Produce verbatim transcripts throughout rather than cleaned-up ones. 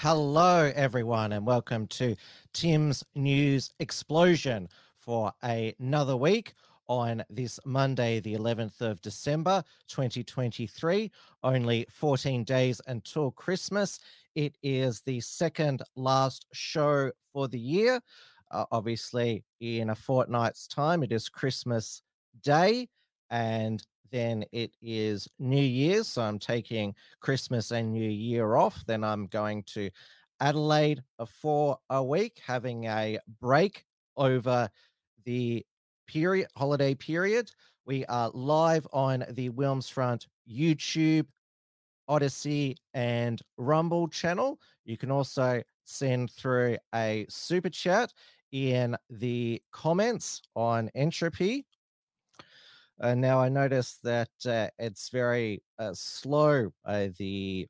Hello, everyone, and welcome to Tim's News Explosion for another week. On this Monday, the eleventh of December, twenty twenty-three, only fourteen days until Christmas. It is the second last show for the year. Uh, obviously, in a fortnight's time, it is Christmas Day, and then it is New Year's. So I'm taking Christmas and New Year off. Then I'm going to Adelaide for a week, having a break over the period, holiday period. We are live on the Wilmsfront YouTube, Odyssey, and Rumble channel. You can also send through a super chat in the comments on Entropy. Uh, now I notice that uh, it's very uh, slow, uh, the,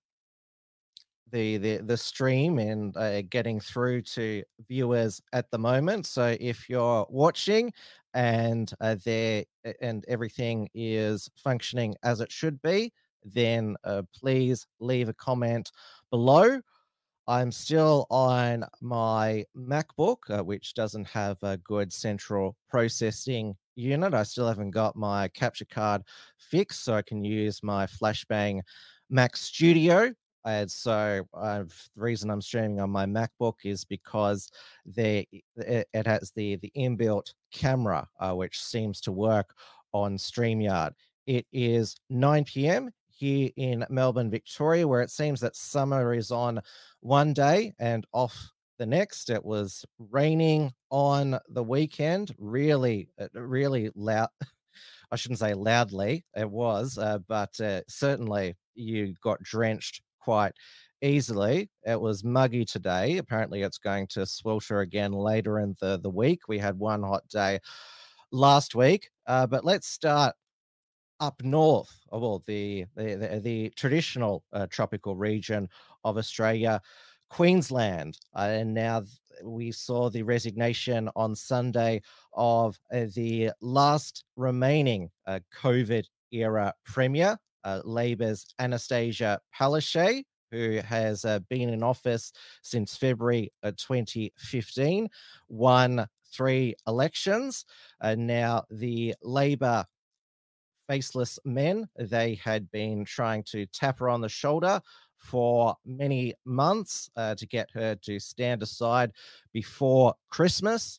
the the the stream, and uh, getting through to viewers at the moment. So if you're watching and uh, there and everything is functioning as it should be, then uh, please leave a comment below. I'm still on my MacBook, uh, which doesn't have a good central processing unit. I still haven't got my capture card fixed, so I can use my Flashbang Mac Studio. And so I've, the reason I'm streaming on my MacBook is because they, it, it has the, the inbuilt camera, uh, which seems to work on StreamYard. It is nine p m here in Melbourne, Victoria, where it seems that summer is on one day and off the next. It was raining on the weekend, really, really loud. I shouldn't say loudly, it was, uh, but uh, certainly you got drenched quite easily. It was muggy today. Apparently it's going to swelter again later in the, the week. We had one hot day last week, uh, but let's start up north, of well, the, the, the, the traditional uh, tropical region of Australia, Queensland. Uh, and now we saw the resignation on Sunday of uh, the last remaining uh, COVID era Premier, Uh, Labor's Anastasia Palaszczuk, who has uh, been in office since February uh, twenty fifteen, won three elections. Uh, now, the Labor faceless men, they had been trying to tap her on the shoulder for many months uh, to get her to stand aside before Christmas,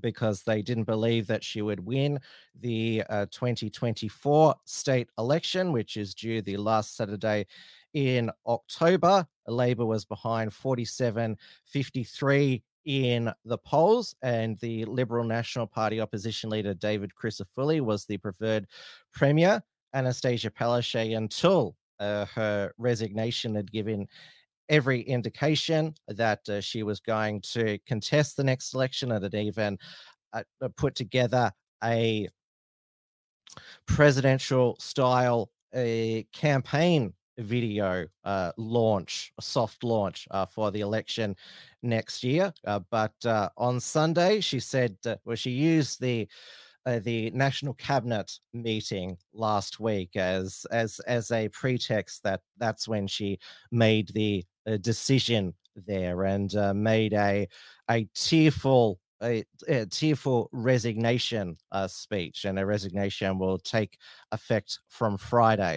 because they didn't believe that she would win the uh, twenty twenty-four state election, which is due the last Saturday in October. Labor was behind forty-seven fifty-three in the polls, and the Liberal National Party opposition leader David Crisafulli was the preferred Premier. Anastasia Palaszczuk, until uh, her resignation, had given every indication that uh, she was going to contest the next election, and had even uh, put together a presidential-style uh, campaign video uh, launch, a soft launch uh, for the election next year. Uh, but uh, on Sunday, she said, uh, well, she used the Uh, the National Cabinet meeting last week as as as a pretext that that's when she made the uh, decision there, and uh, made a a tearful a, a tearful resignation uh, speech, and her resignation will take effect from Friday.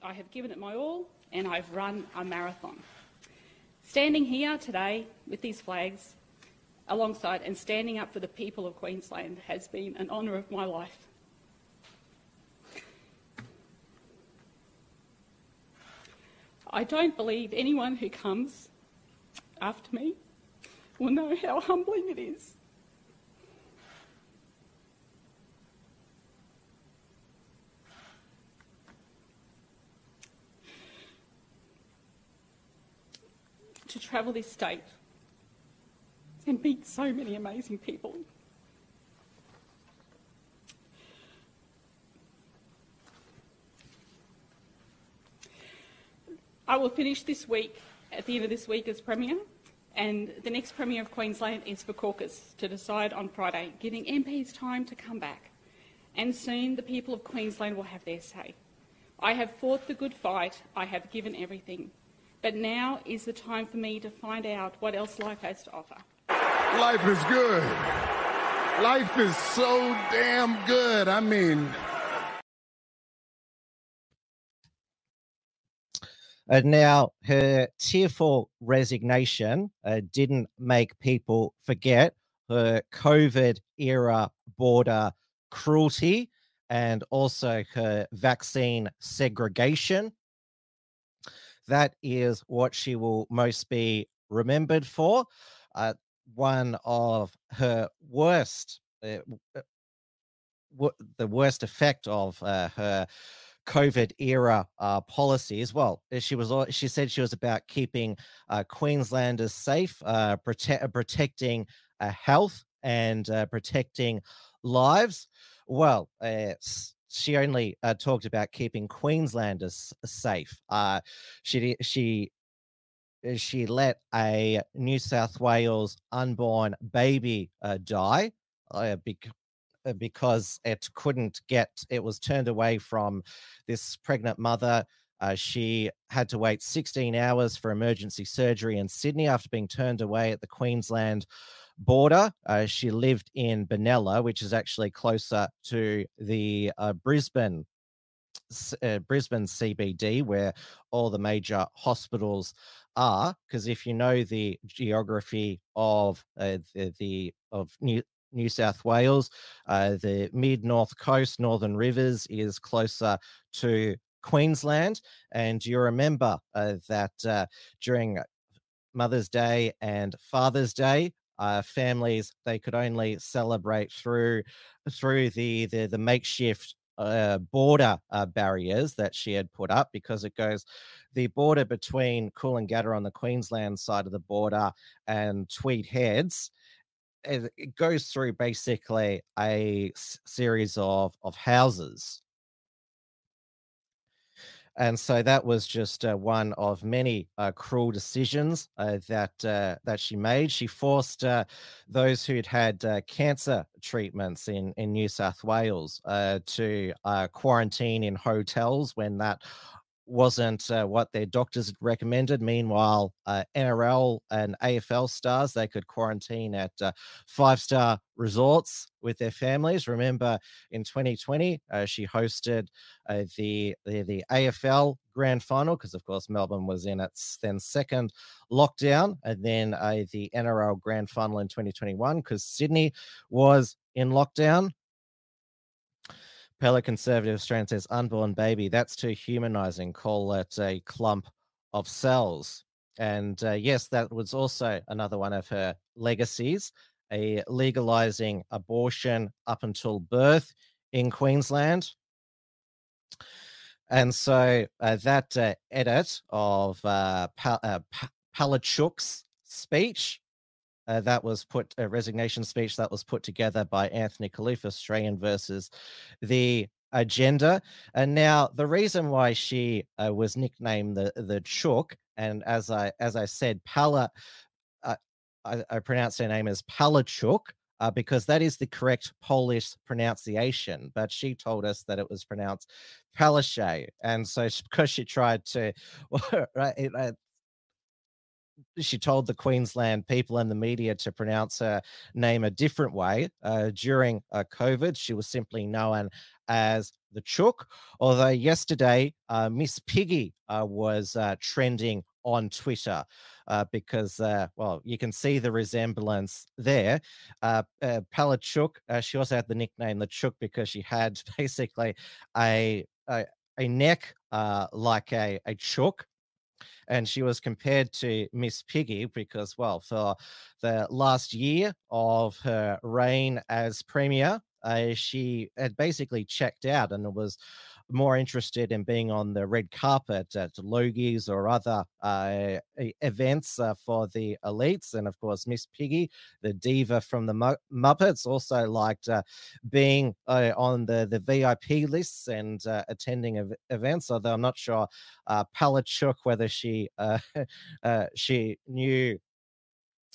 I have given it my all, and I've run a marathon. Standing here today with these flags alongside and standing up for the people of Queensland has been an honour of my life. I don't believe anyone who comes after me will know how humbling it is. to travel this state and meet so many amazing people. I will finish this week, at the end of this week, as Premier, and the next Premier of Queensland is for caucus to decide on Friday, giving M Ps time to come back. And soon the people of Queensland will have their say. I have fought the good fight, I have given everything. But now is the time for me to find out what else life has to offer. Life is good. Life is so damn good. I mean... Uh, now, her tearful resignation uh, didn't make people forget her COVID-era border cruelty and also her vaccine segregation. That is what she will most be remembered for. Uh, one of her worst, uh, w the worst effect of uh, her COVID era uh, policies. Well, she was. She said she was about keeping uh, Queenslanders safe, uh, prote protecting uh, health and uh, protecting lives. Well, uh, she only uh, talked about keeping Queenslanders safe. Uh, she she she let a New South Wales unborn baby uh, die uh, because. because it couldn't get, it was turned away from this pregnant mother. Uh, she had to wait sixteen hours for emergency surgery in Sydney after being turned away at the Queensland border. Uh, she lived in Benalla, which is actually closer to the uh, Brisbane, uh, Brisbane C B D, where all the major hospitals are. Because if you know the geography of uh, the, the of New New South Wales, uh, the mid-north coast, Northern Rivers is closer to Queensland. And you remember uh, that uh, during Mother's Day and Father's Day, uh, families, they could only celebrate through through the, the, the makeshift uh, border uh, barriers that she had put up, because it goes the border between Coolangatta on the Queensland side of the border and Tweed Heads. It goes through basically a series of, of houses. And so that was just uh, one of many uh, cruel decisions uh, that uh, that she made. She forced uh, those who'd had uh, cancer treatments in, in New South Wales uh, to uh, quarantine in hotels when that wasn't uh, what their doctors recommended. Meanwhile, uh, N R L and A F L stars, they could quarantine at uh, five-star resorts with their families. Remember, in twenty twenty, uh, she hosted uh, the, the the A F L grand final, because of course Melbourne was in its then second lockdown, and then uh, the N R L grand final in twenty twenty-one, because Sydney was in lockdown. Pella Conservative Australian says, unborn baby, that's too humanising. Call it a clump of cells. And uh, yes, that was also another one of her legacies, a legalising abortion up until birth in Queensland. And so uh, that uh, edit of uh, Pal uh, Palaszczuk's speech, Uh, that was put, a resignation speech that was put together by Anthony Khalifa, Australian versus the Agenda. And now the reason why she uh, was nicknamed the the Chook, and as I as I said, Pala, uh, I, I pronounced her name as Palaszczuk, uh, because that is the correct Polish pronunciation. But she told us that it was pronounced Palaszczuk, and so she, because she tried to, well, right. It, uh, she told the Queensland people and the media to pronounce her name a different way. Uh, during uh, COVID, she was simply known as the Chook. Although yesterday, uh, Miss Piggy uh, was uh, trending on Twitter uh, because, uh, well, you can see the resemblance there. Uh, uh, Palaszczuk, uh, she also had the nickname the Chook because she had basically a a, a neck uh, like a, a chook. And she was compared to Miss Piggy because, well, for the last year of her reign as Premier, uh, she had basically checked out and was more interested in being on the red carpet at Logies or other uh, events uh, for the elites. And of course, Miss Piggy, the diva from the Mu- Muppets, also liked uh, being uh, on the, the V I P lists and uh, attending ev- events, although I'm not sure uh, Palaszczuk, whether she, uh, uh, she knew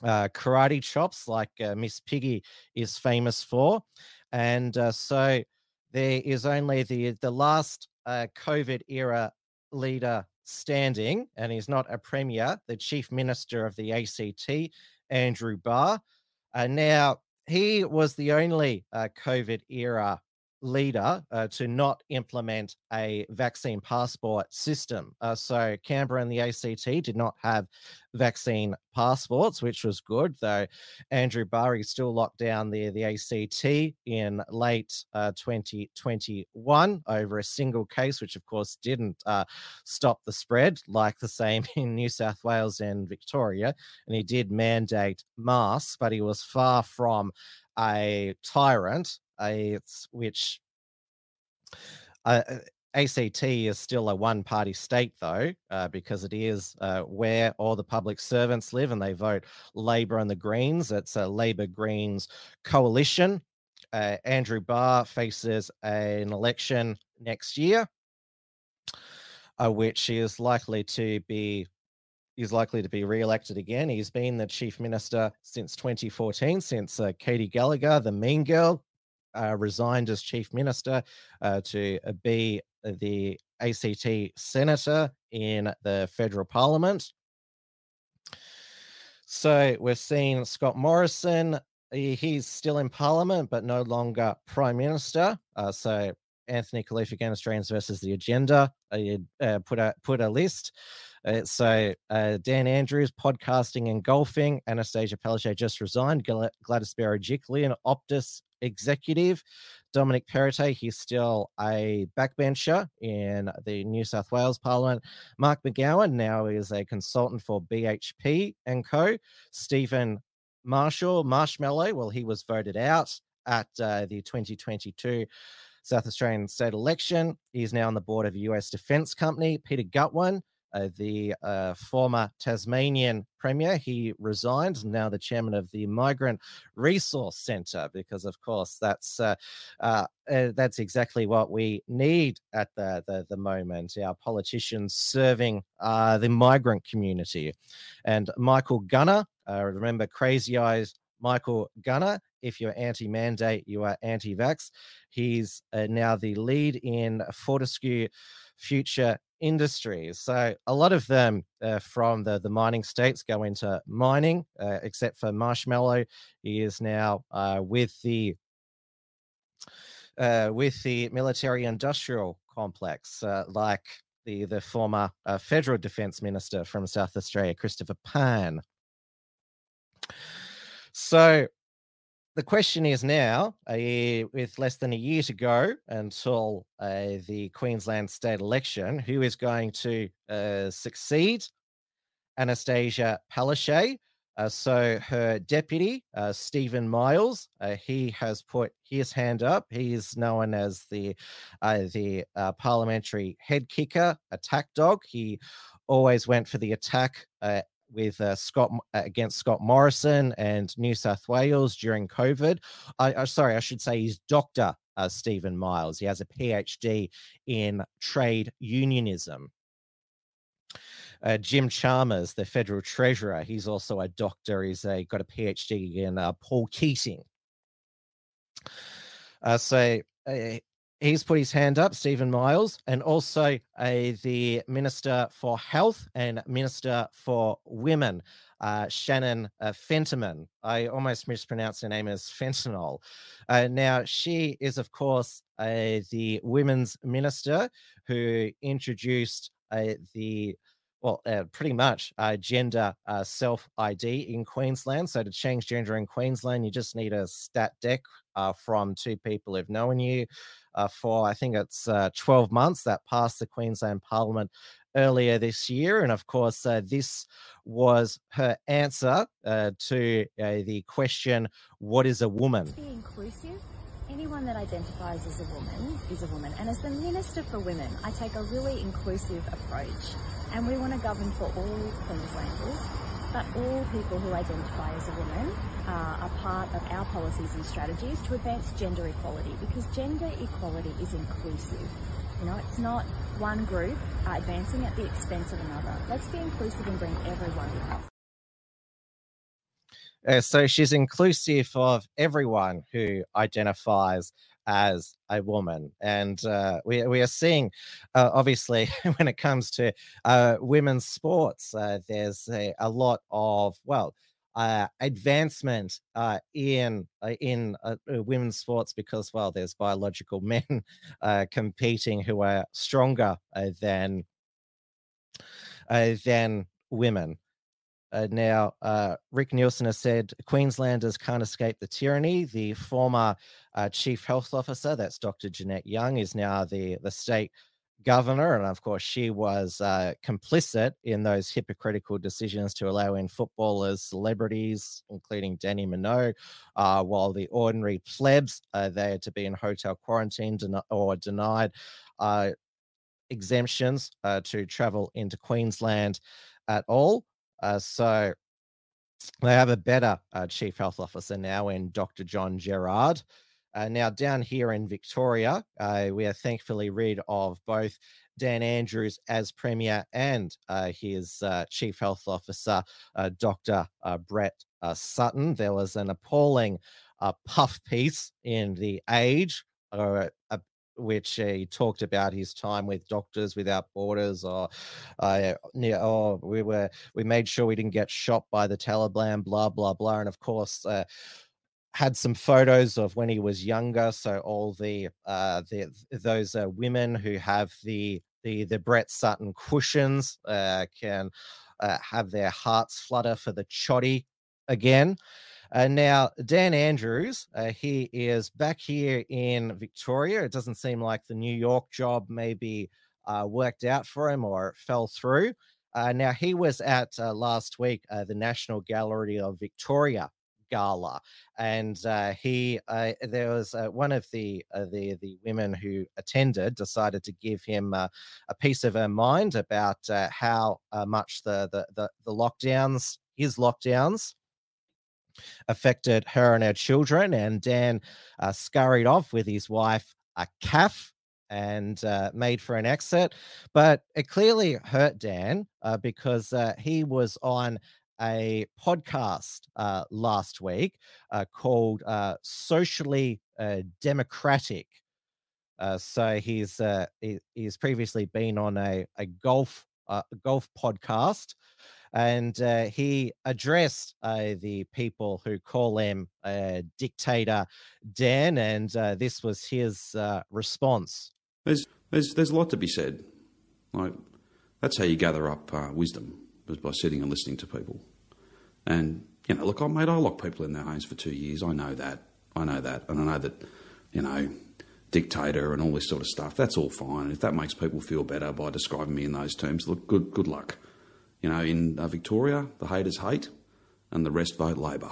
Uh, karate chops like uh, Miss Piggy is famous for. And uh, so there is only the the last uh, COVID era leader standing, and he's not a premier, the chief minister of the A C T, Andrew Barr. Uh, now, he was the only uh, COVID era leader uh, to not implement a vaccine passport system. Uh, so Canberra and the A C T did not have vaccine passports, which was good, though Andrew Barr still locked down the, the A C T in late uh, twenty twenty-one over a single case, which of course didn't uh, stop the spread, like the same in New South Wales and Victoria. And he did mandate masks, but he was far from a tyrant. Uh, it's which uh, A C T is still a one-party state, though, uh, because it is uh, where all the public servants live, and they vote Labor and the Greens. It's a Labor Greens coalition. Uh, Andrew Barr faces an election next year, uh, which is likely to be He's likely to be re-elected again. He's been the chief minister since twenty fourteen, since uh, Katie Gallagher, the mean girl, Uh, resigned as chief minister uh, to uh, be the A C T senator in the federal parliament. So we're seeing Scott Morrison. He, he's still in parliament, but no longer prime minister. Uh, so Anthony Khalifa, again, Australians versus the agenda, uh, uh, put a put a list. Uh, so uh, Dan Andrews, podcasting and golfing. Anastasia Palaszczuk just resigned. Gl- Gladys Berejiklian, Optus executive. Dominic Perrottet, he's still a backbencher in the New South Wales Parliament. Mark McGowan now is a consultant for B H P and co. Stephen Marshall, Marshmallow, well, he was voted out at uh, the twenty twenty-two South Australian state election. He's now on the board of a U S defence company. Peter Gutwin, Uh, the uh, former Tasmanian premier, he resigned, now the chairman of the Migrant Resource Centre, because, of course, that's uh, uh, uh, that's exactly what we need at the, the, the moment, our politicians serving uh, the migrant community. And Michael Gunner, uh, remember Crazy Eyes Michael Gunner, if you're anti-mandate, you are anti-vax. He's uh, now the lead in Fortescue Future Industries. So a lot of them uh, from the, the mining states go into mining, uh, except for Marshmallow. He is now uh, with the uh, with the military-industrial complex, uh, like the, the former uh, federal defence minister from South Australia, Christopher Pan. So the question is now, uh, with less than a year to go until uh, the Queensland state election, who is going to uh, succeed Anastasia Palaszczuk? Uh, so her deputy, uh, Stephen Miles, uh, he has put his hand up. He is known as the uh, the uh, parliamentary head kicker, attack dog. He always went for the attack Uh, with uh, Scott uh, against Scott Morrison and New South Wales during COVID. I, I sorry, I should say he's Doctor uh, Stephen Miles. He has a P H D in trade unionism. Uh, Jim Chalmers, the federal treasurer, he's also a doctor. He's a, got a P H D in uh, Paul Keating. Uh, so uh, he's put his hand up, Stephen Miles, and also uh, the Minister for Health and Minister for Women, uh, Shannon uh, Fentiman. I almost mispronounced her name as fentanyl. Uh, now, she is, of course, uh, the Women's Minister who introduced uh, the Well, uh, pretty much uh, gender uh, self-I D in Queensland. So to change gender in Queensland, you just need a stat deck uh, from two people who've known you uh, for, I think it's uh, twelve months. That passed the Queensland Parliament earlier this year. And of course, uh, this was her answer uh, to uh, the question, what is a woman? Be inclusive in anyone that identifies as a woman is a woman. And as the Minister for Women, I take a really inclusive approach. And we want to govern for all Queenslanders, but all people who identify as a woman uh, are part of our policies and strategies to advance gender equality, because gender equality is inclusive. You know, it's not one group uh, advancing at the expense of another. Let's be inclusive and bring everyone with us. Uh, so she's inclusive of everyone who identifies as a woman, and uh, we, we are seeing, uh, obviously, when it comes to uh, women's sports, uh, there's a, a lot of, well, uh, advancement uh, in uh, in uh, women's sports, because, well, there's biological men uh, competing who are stronger uh, than uh, than women. Uh, now, uh, Rick Nielsen has said, Queenslanders can't escape the tyranny. The former uh, chief health officer, that's Doctor Jeanette Young, is now the, the state governor. And of course, she was uh, complicit in those hypocritical decisions to allow in footballers, celebrities, including Danny Minogue, uh, while the ordinary plebs, uh, they had to be in hotel quarantine den- or denied uh, exemptions uh, to travel into Queensland at all. Uh, so they have a better uh, chief health officer now in Doctor John Gerard. Uh, now, down here in Victoria, uh, we are thankfully rid of both Dan Andrews as Premier and uh, his uh, chief health officer, uh, Doctor Uh, Brett uh, Sutton. There was an appalling uh, puff piece in The Age, uh, a which he talked about his time with Doctors Without Borders, or, uh, or we were we made sure we didn't get shot by the Taliban, blah, blah, blah. And of course, uh, had some photos of when he was younger. So all the, uh, the those uh, women who have the, the, the Brett Sutton cushions uh, can uh, have their hearts flutter for the chotty again. Uh, now, Dan Andrews, uh, he is back here in Victoria. It doesn't seem like the New York job maybe uh, worked out for him, or it fell through. Uh, now, he was at uh, last week, uh, the National Gallery of Victoria Gala, and uh, he uh, there was uh, one of the, uh, the the women who attended decided to give him uh, a piece of her mind about uh, how uh, much the, the, the, the lockdowns, his lockdowns, affected her and her children. And Dan uh, scurried off with his wife, a calf, and uh, made for an exit. But it clearly hurt Dan uh, because uh, he was on a podcast uh, last week uh, called uh, Socially uh, Democratic. Uh, so he's uh, he, he's previously been on a, a golf uh, golf podcast. And uh, he addressed uh, the people who call him uh, Dictator Dan, and uh, this was his uh, response. There's, there's, there's a lot to be said. Like, that's how you gather up uh, wisdom, was by sitting and listening to people. And, you know, look, I mate, I locked people in their homes for two years. I know that. I know that. And I know that, you know, dictator and all this sort of stuff, that's all fine. If that makes people feel better by describing me in those terms, look, good, good luck. You know, in uh, Victoria, the haters hate and the rest vote Labor.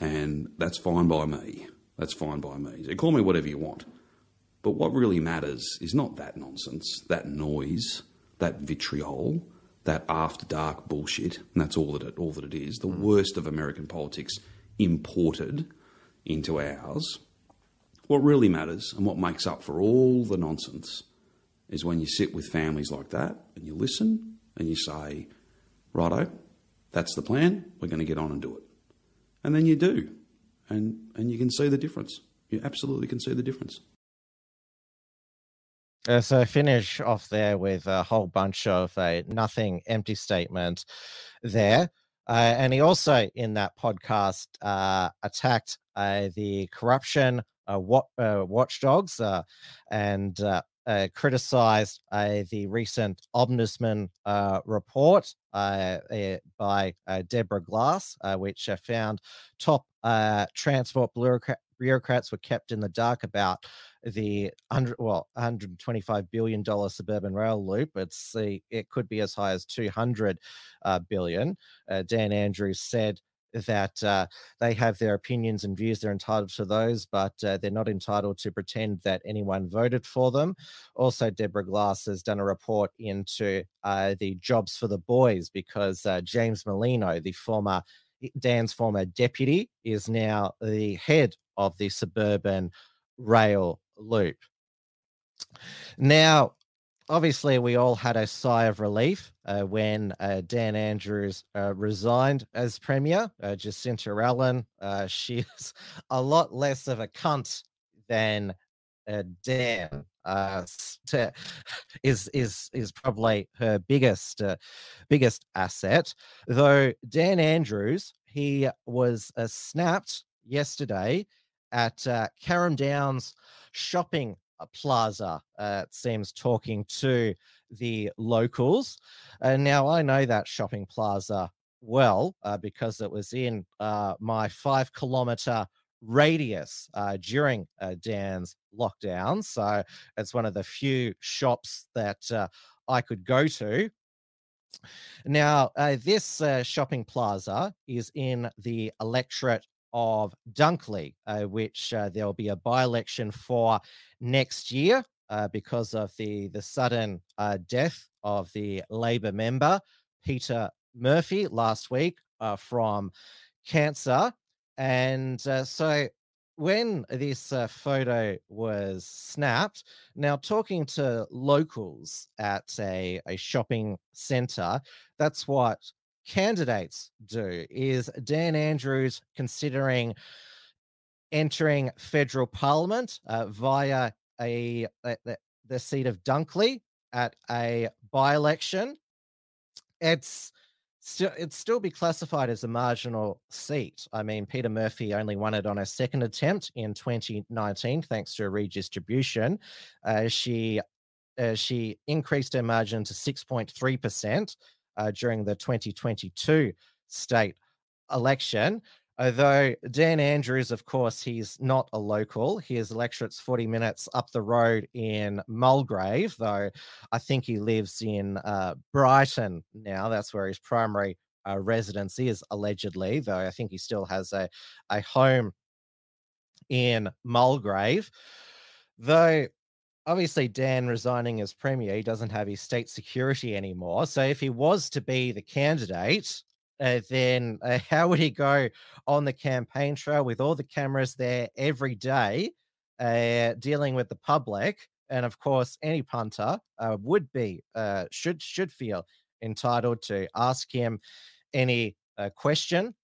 And that's fine by me. That's fine by me. So call me whatever you want. But what really matters is not that nonsense, that noise, that vitriol, that after dark bullshit. And that's all that it, all that it is. The worst of American politics imported into ours. What really matters and what makes up for all the nonsense is when you sit with families like that and you listen and you say, righto, that's the plan, we're going to get on and do it. And then you do, and and you can see the difference. You absolutely can see the difference. Uh, so finish off there with a whole bunch of a nothing, empty statement there. Uh, and he also, in that podcast, uh, attacked uh, the corruption uh, what, uh, watchdogs uh, and uh, Uh, criticised uh, the recent Ombudsman uh, report uh, uh, by uh, Deborah Glass, uh, which uh, found top uh, transport bureaucrat- bureaucrats were kept in the dark about the one hundred, well, one hundred twenty-five billion dollars suburban rail loop. It's the, it could be as high as two hundred uh, billion. Uh, Dan Andrews said that uh, they have their opinions and views. They're entitled to those, but uh, they're not entitled to pretend that anyone voted for them. Also, Deborah Glass has done a report into uh, the jobs for the boys, because uh, James Molino, the former Dan's former deputy, is now the head of the suburban rail loop. Now, obviously, we all had a sigh of relief uh, when uh, Dan Andrews uh, resigned as Premier. Uh, Jacinta Allen, uh, she's a lot less of a cunt than uh, Dan. Uh, is is is probably her biggest uh, biggest asset. Though Dan Andrews, he was uh, snapped yesterday at uh, Carrum Downs shopping plaza. Uh, it seems, talking to the locals. Uh, now I know that shopping plaza well uh, because it was in uh, my five kilometre radius uh, during uh, Dan's lockdown. So it's one of the few shops that uh, I could go to. Now, uh, this uh, shopping plaza is in the electorate of Dunkley, uh, which uh, there'll be a by-election for next year uh, because of the, the sudden uh, death of the Labor member, Peta Murphy, last week uh, from cancer. And uh, so when this uh, photo was snapped, now talking to locals at a, a shopping centre, that's what candidates do. Is Dan Andrews considering entering federal parliament uh, via a, a the seat of Dunkley at a by-election? It's... Still, it'd still be classified as a marginal seat. I mean, Peta Murphy only won it on her second attempt in twenty nineteen, thanks to a redistribution. Uh, she uh, she increased her margin to six point three percent uh, during the twenty twenty-two state election. Although Dan Andrews, of course, he's not a local. His electorate's forty minutes up the road in Mulgrave, though I think he lives in uh, Brighton now. That's where his primary uh, residence is, allegedly, though I think he still has a, a home in Mulgrave. Though, obviously, Dan resigning as Premier, he doesn't have his state security anymore. So if he was to be the candidate... Uh, then uh, how would he go on the campaign trail with all the cameras there every day, uh, dealing with the public? And of course, any punter uh, would be uh, should should feel entitled to ask him any uh, question.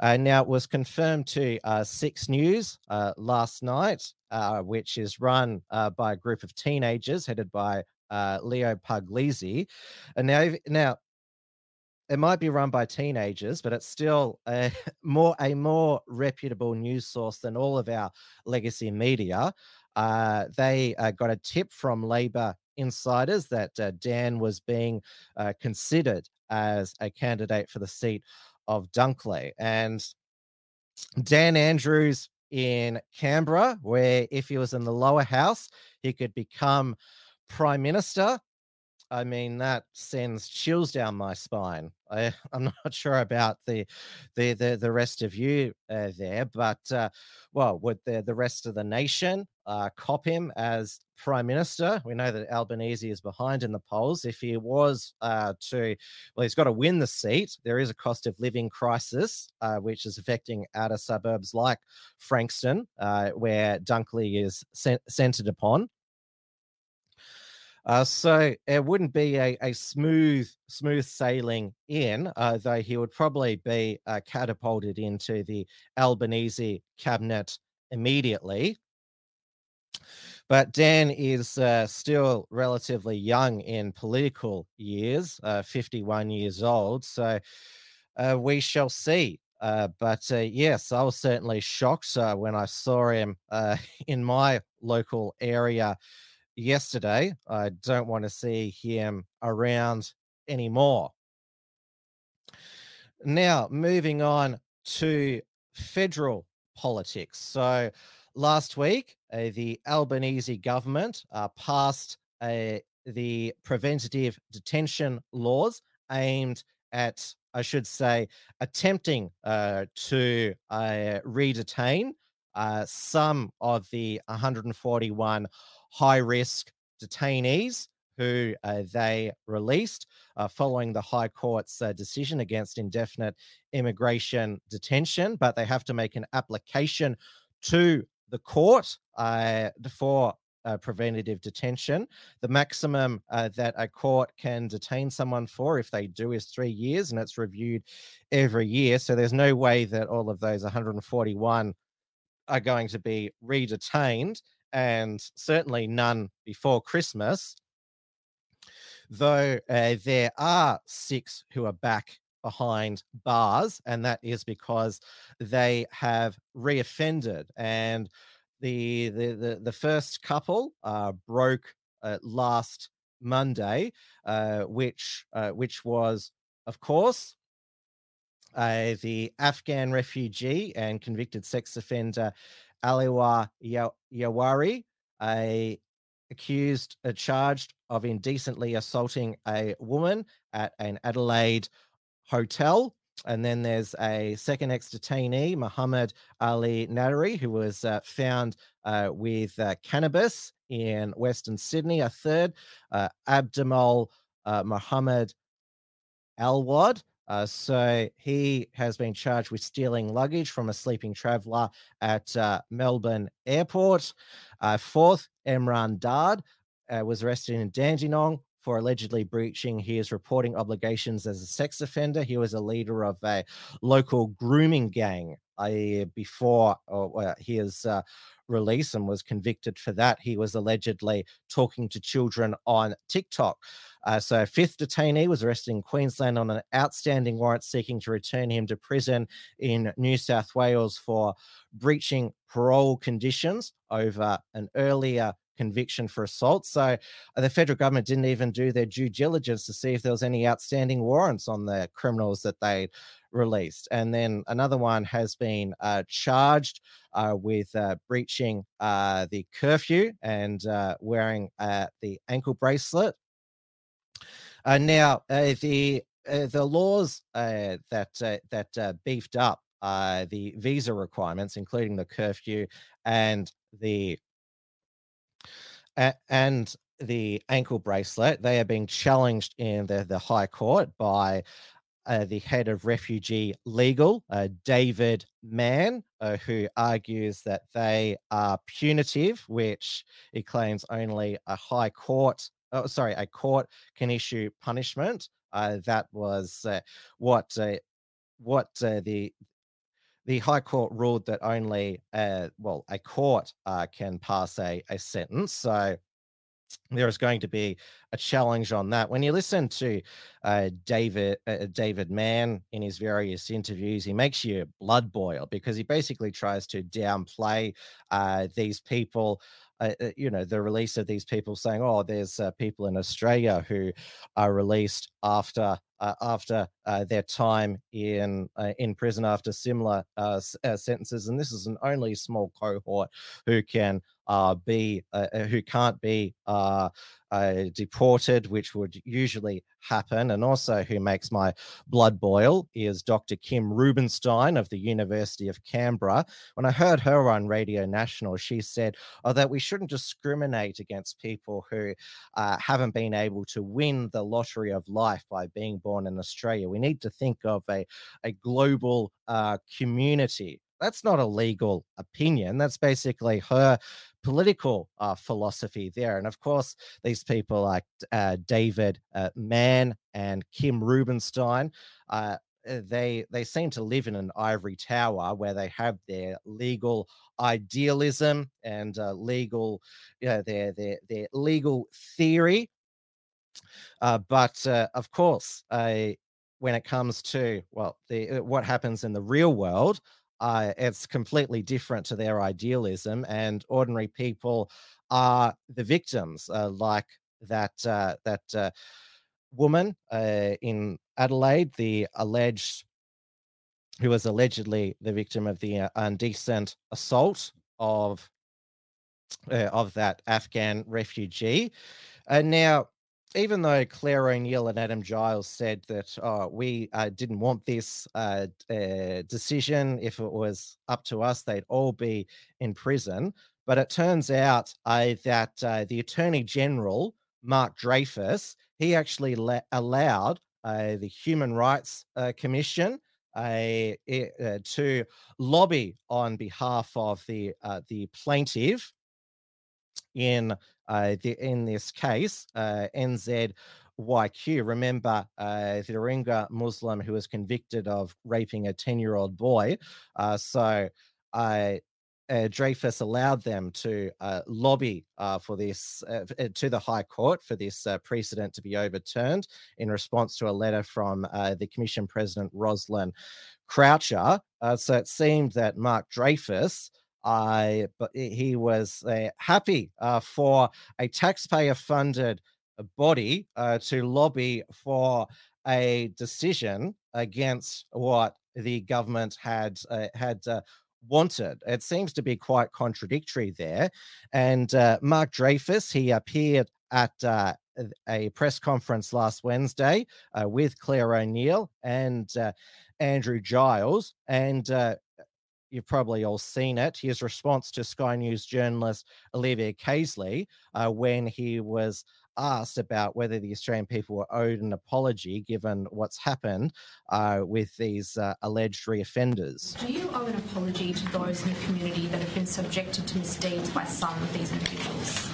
Uh, now, it was confirmed to uh, Six News uh, last night, uh, which is run uh, by a group of teenagers headed by uh, Leo Puglisi. And now, now. It might be run by teenagers, but it's still a more a more reputable news source than all of our legacy media. Uh, they uh, got a tip from Labor insiders that uh, Dan was being uh, considered as a candidate for the seat of Dunkley. And Dan Andrews in Canberra, where if he was in the lower house, he could become Prime Minister. I mean, that sends chills down my spine. I, I'm not sure about the the the, the rest of you uh, there, but, uh, well, would the, the rest of the nation uh, cop him as Prime Minister? We know that Albanese is behind in the polls. If he was uh, to, well, he's got to win the seat. There is a cost of living crisis, uh, which is affecting outer suburbs like Frankston, uh, where Dunkley is cent- centred upon. Uh, so it wouldn't be a, a smooth, smooth sailing in, uh, though he would probably be uh, catapulted into the Albanese cabinet immediately. But Dan is uh, still relatively young in political years, uh, fifty-one years old. So uh, we shall see. Uh, but uh, yes, I was certainly shocked uh, when I saw him uh, in my local area yesterday. I don't want to see him around anymore. Now, moving on to federal politics. So last week, uh, the Albanese government uh, passed uh, the preventative detention laws aimed at I should say, attempting uh, to uh, re-detain uh, some of the one hundred forty-one high-risk detainees who uh, they released uh, following the High Court's uh, decision against indefinite immigration detention, but they have to make an application to the court uh, for Uh, preventative detention. The maximum uh, that a court can detain someone for, if they do, is three years, and it's reviewed every year. So there's no way that all of those one hundred forty-one are going to be re-detained, and certainly none before Christmas, though uh, there are six who are back behind bars, and that is because they have reoffended. And The, the, the first couple uh, broke uh, last Monday, uh, which uh, which was, of course, uh, the Afghan refugee and convicted sex offender Aliwa Yawari, uh, accused, uh, charged of indecently assaulting a woman at an Adelaide hotel. And then there's a second ex-detainee, Muhammad Ali Naderi, who was uh, found uh, with uh, cannabis in Western Sydney. A third, uh, Abdimol uh, Mohammed Alwad. Uh, so he has been charged with stealing luggage from a sleeping traveller at uh, Melbourne Airport. Uh, fourth, Imran Dard uh, was arrested in Dandenong for allegedly breaching his reporting obligations as a sex offender. He was a leader of a local grooming gang uh, before uh, his uh, release, and was convicted for that. He was allegedly talking to children on TikTok. Uh, so a fifth detainee was arrested in Queensland on an outstanding warrant seeking to return him to prison in New South Wales for breaching parole conditions over an earlier conviction for assault. So the federal government didn't even do their due diligence to see if there was any outstanding warrants on the criminals that they released. And then another one has been uh, charged uh, with uh, breaching uh, the curfew and uh, wearing uh, the ankle bracelet. Uh, now, uh, the uh, the laws uh, that uh, that uh, beefed up uh, the visa requirements, including the curfew and the and the ankle bracelet, they are being challenged in the, the High Court by uh, the head of Refugee Legal, uh, David Mann, uh, who argues that they are punitive, which he claims only a High Court, oh, sorry, a court can issue punishment. Uh, that was uh, what uh, what uh, the The High Court ruled, that only, uh, well, a court uh, can pass a, a sentence. So there is going to be a challenge on that. When you listen to uh, David uh, David Mann in his various interviews, he makes you blood boil, because he basically tries to downplay uh, these people, uh, you know, the release of these people, saying, oh, there's uh, people in Australia who are released after uh, after uh, their time in uh, in prison after similar uh, uh, sentences, and this is an only small cohort who can uh, be uh, who can't be uh, Uh, deported, which would usually happen. And also, who makes my blood boil is Doctor Kim Rubinstein of the University of Canberra. When I heard her on Radio National, she said, oh, that we shouldn't discriminate against people who uh, haven't been able to win the lottery of life by being born in Australia. We need to think of a, a global uh, community. That's not a legal opinion. That's basically her political uh, philosophy there. And of course, these people like uh, David uh, Mann and Kim Rubinstein, uh, they they seem to live in an ivory tower where they have their legal idealism and uh, legal, you know, their their their legal theory. Uh, but uh, of course, uh, when it comes to well, the, what happens in the real world, Uh, it's completely different to their idealism, and ordinary people are the victims, uh, like that uh, that uh, woman uh, in Adelaide, the alleged, who was allegedly the victim of the uh, indecent assault of uh, of that Afghan refugee. And uh, now even though Clare O'Neil and Adam Giles said that oh, we uh, didn't want this uh, uh, decision, if it was up to us, they'd all be in prison. But it turns out uh, that uh, the Attorney General, Mark Dreyfus, he actually allowed uh, the Human Rights uh, Commission uh, uh, to lobby on behalf of the uh, the plaintiff in uh, the, in this case, uh, N Z Y Q. Remember uh, the Rohingya Muslim who was convicted of raping a ten-year-old boy. Uh, so I. Uh, Uh, Dreyfus allowed them to uh, lobby uh, for this uh, to the High Court for this uh, precedent to be overturned in response to a letter from uh, the Commission President Rosalind Croucher. Uh, so it seemed that Mark Dreyfus, uh, but he was uh, happy uh, for a taxpayer-funded body uh, to lobby for a decision against what the government had uh, had. Uh, wanted. It seems to be quite contradictory there. And uh, Mark Dreyfus, he appeared at uh, a press conference last Wednesday uh, with Clare O'Neil and uh, Andrew Giles. And uh, you've probably all seen it. His response to Sky News journalist Olivia Kaisley uh, when he was asked about whether the Australian people were owed an apology given what's happened uh, with these uh, alleged reoffenders. Do you owe an apology to those in the community that have been subjected to misdeeds by some of these individuals?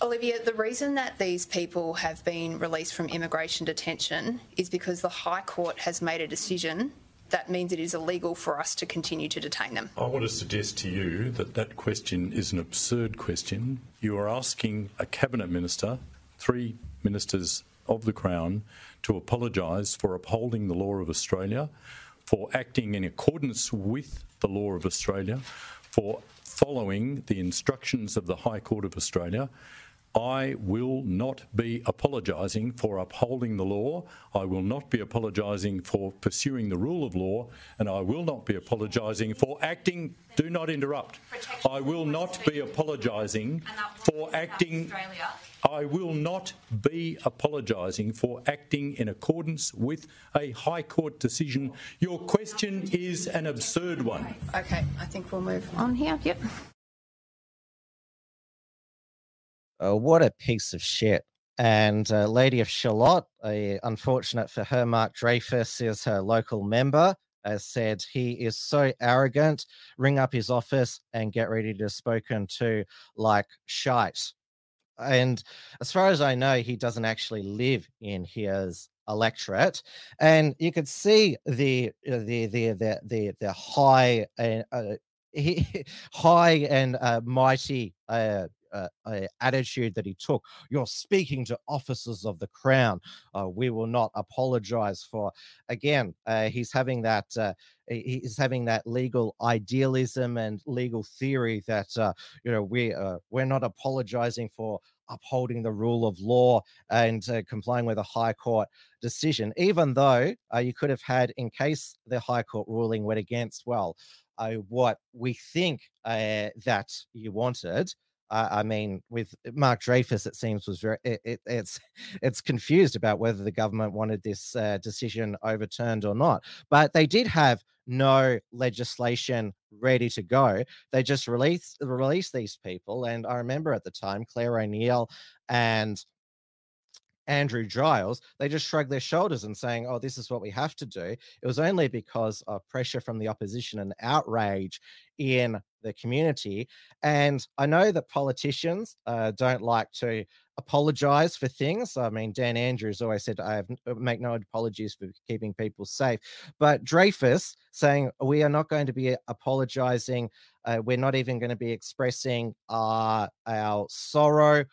Olivia, the reason that these people have been released from immigration detention is because the High Court has made a decision that means it is illegal for us to continue to detain them. I want to suggest to you that that question is an absurd question. You are asking a cabinet minister, three ministers of the Crown, to apologise for upholding the law of Australia, for acting in accordance with the law of Australia, for following the instructions of the High Court of Australia. I will not be apologising for upholding the law. I will not be apologising for pursuing the rule of law, and I will not be apologising for acting. Do not interrupt. I will not be apologising for acting. I will not be apologising for acting in accordance with a High Court decision. Your question is an absurd one. Okay, I think we'll move on here. Yep. Uh, what a piece of shit. And uh, Lady of Shalott, uh, unfortunate for her, Mark Dreyfus is her local member, uh, said he is so arrogant, ring up his office and get ready to be spoken to like shite. And as far as I know, he doesn't actually live in his electorate. And you could see the, the, the, the, the, the high, uh, uh, he, high and uh, mighty uh, Uh, uh, attitude that he took. You're speaking to officers of the Crown. Uh, we will not apologise for. Again, uh, he's having that. Uh, he's having that legal idealism and legal theory that uh, you know we uh, we're not apologising for upholding the rule of law and uh, complying with a High Court decision, even though uh, you could have had, in case the High Court ruling went against, well, uh, what we think uh, that you wanted. Uh, I mean, with Mark Dreyfus, it seems was very it, it, it's it's confused about whether the government wanted this uh, decision overturned or not. But they did have no legislation ready to go. They just released released these people. And I remember at the time, Clare O'Neil and Andrew Giles, they just shrugged their shoulders and saying, oh, this is what we have to do. It was only because of pressure from the opposition and outrage in the community. And I know that politicians uh, don't like to apologize for things. I mean, Dan Andrews always said, I have, make no apologies for keeping people safe. But Dreyfus saying, we are not going to be apologizing. Uh, we're not even going to be expressing our, our sorrow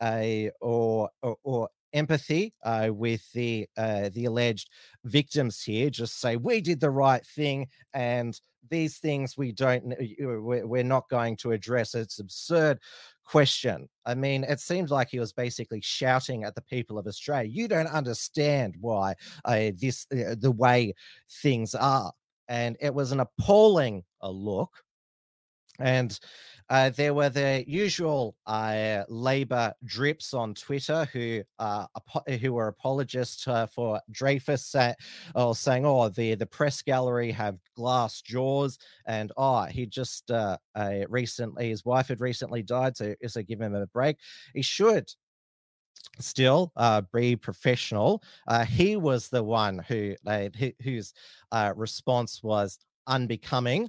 uh, or, or, or empathy uh, with the uh, the alleged victims here. Just say we did the right thing, and these things we don't, we're not going to address. It's an absurd question. I mean, it seems like he was basically shouting at the people of Australia. You don't understand why uh, this uh, the way things are, and it was an appalling uh, look And uh, there were the usual uh, Labour drips on Twitter who uh, who were apologists uh, for Dreyfus, uh, or saying, oh, the, the press gallery have glass jaws, and oh, he just uh, uh, recently, his wife had recently died, so, so give him a break. He should still uh be professional. Uh he was the one who uh, whose uh response was unbecoming,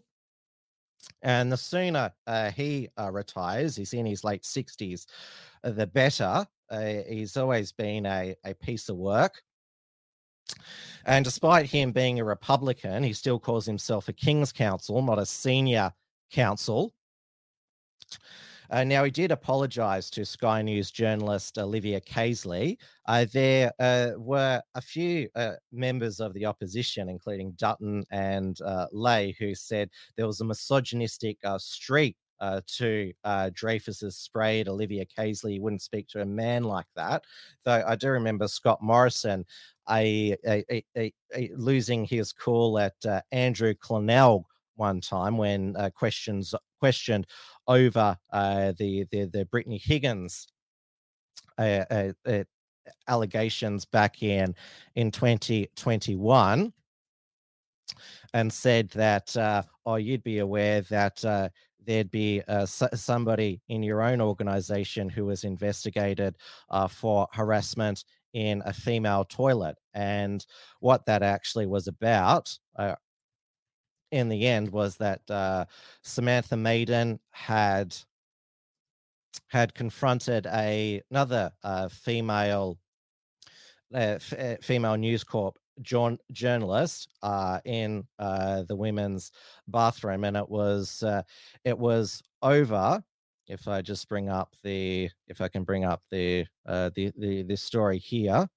and the sooner uh he uh, retires, he's in his late sixties, the better. Uh, he's always been a a piece of work, and despite him being a Republican, he still calls himself a King's Counsel, not a senior counsel. Uh, now, he did apologise to Sky News journalist Olivia Kaisley. Uh, there uh, were a few uh, members of the opposition, including Dutton and uh, Lay, who said there was a misogynistic uh, streak uh, to uh, Dreyfus's spray at Olivia Kaisley. He wouldn't speak to a man like that. Though I do remember Scott Morrison a, a, a, a losing his cool at uh, Andrew Clonell one time when uh, questions questioned over uh, the, the the Brittany Higgins uh, uh, uh, allegations back in in twenty twenty-one, and said that uh, oh, you'd be aware that uh, there'd be uh, somebody in your own organisation who was investigated uh, for harassment in a female toilet, and what that actually was about. Uh, in the end was that uh, Samantha Maiden had had confronted a, another uh, female uh, f female News Corp jour journalist uh, in uh, the women's bathroom, and it was uh, it was over. If I just bring up the if I can bring up the uh, the the this story here,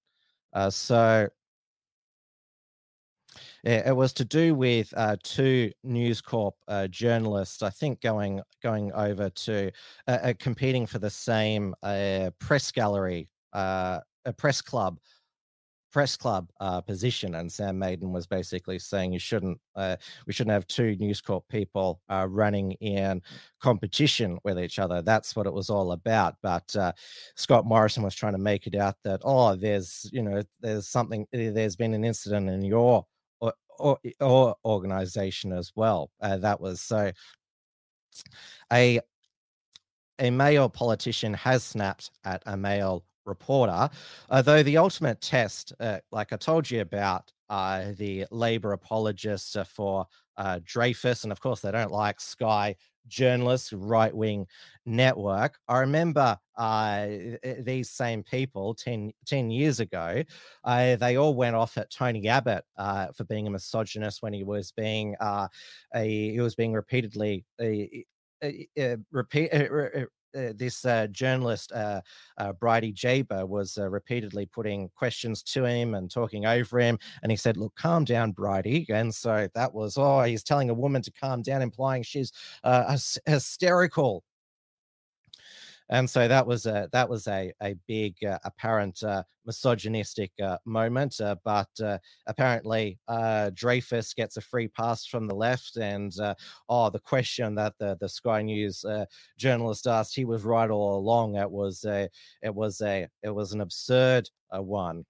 uh, so. It was to do with uh, two News Corp uh, journalists, I think, going going over to uh, uh, competing for the same uh, press gallery, uh, a press club, press club uh, position. And Sam Maiden was basically saying you shouldn't, uh, we shouldn't have two News Corp people uh, running in competition with each other. That's what it was all about. But uh, Scott Morrison was trying to make it out that oh, there's you know there's something, there's been an incident in your Or, or organization as well. Uh, that was so a a male politician has snapped at a male reporter, although uh, the ultimate test, uh, like I told you about, uh, the Labour apologists for uh, Dreyfus, and of course they don't like Sky journalists, right-wing network. I remember uh, these same people ten, ten years ago, uh, they all went off at Tony Abbott uh, for being a misogynist when he was being uh, a, he was being repeatedly a, a, a, repeat. A, a, Uh, this uh, journalist, uh, uh, Bridie Jaber, was uh, repeatedly putting questions to him and talking over him. And he said, look, calm down, Bridie. And so that was, oh, he's telling a woman to calm down, implying she's uh, hysterical. And so that was a, that was a, a big uh, apparent uh, misogynistic uh, moment. Uh, but uh, apparently uh, Dreyfus gets a free pass from the left. And, uh, oh, the question that the, the Sky News uh, journalist asked, he was right all along. It was, a, it was, a, it was an absurd uh, one.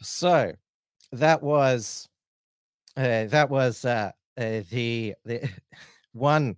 So that was, uh, that was uh, uh, the, the one...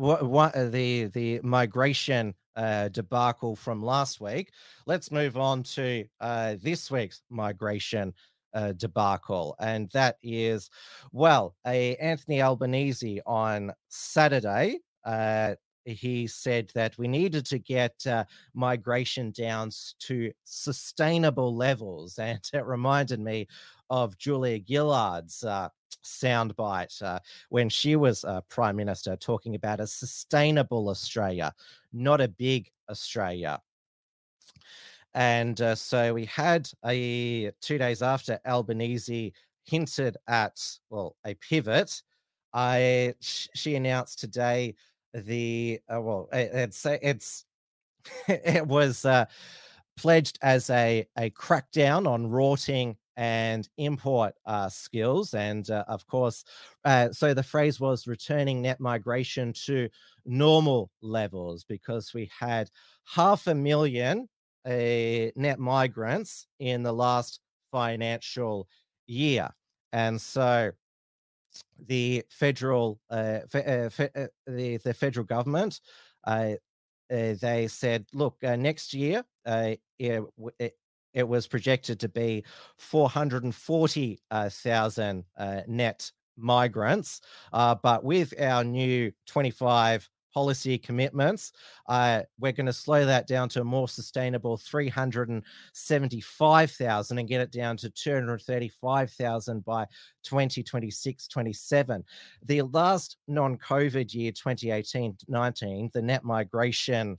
What, what the the migration uh, debacle from last week. Let's move on to uh, this week's migration uh, debacle, and that is, well, a Anthony Albanese on Saturday. Uh, he said that we needed to get uh, migration down to sustainable levels, and it reminded me of Julia Gillard's Uh, soundbite uh, when she was uh, Prime Minister, talking about a sustainable Australia, not a big Australia. And uh, so we had a two days after Albanese hinted at, well, a pivot. I she announced today the uh, well, it, it's it's it was uh, pledged as a a crackdown on rorting and import uh, skills. And uh, of course, uh, so the phrase was returning net migration to normal levels, because we had half a million uh, net migrants in the last financial year. And so the federal, uh, fe uh, fe uh, the, the federal government, uh, uh, they said, look, uh, next year, uh, it, it, It was projected to be four hundred forty thousand uh, net migrants, uh, but with our new twenty-five policy commitments, uh, we're going to slow that down to a more sustainable three hundred seventy-five thousand and get it down to two hundred thirty-five thousand by twenty twenty-six twenty-seven. The last non-COVID year, twenty eighteen nineteen, the net migration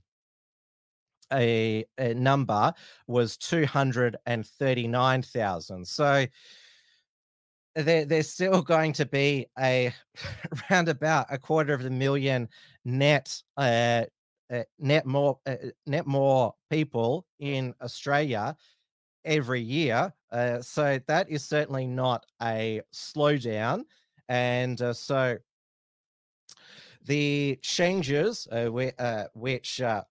A, a number was two hundred thirty-nine thousand. So there, there's still going to be a round about a quarter of a million net uh, uh, net more uh, net more people in Australia every year. Uh, so that is certainly not a slowdown, and uh, so the changes uh, we, uh, which uh,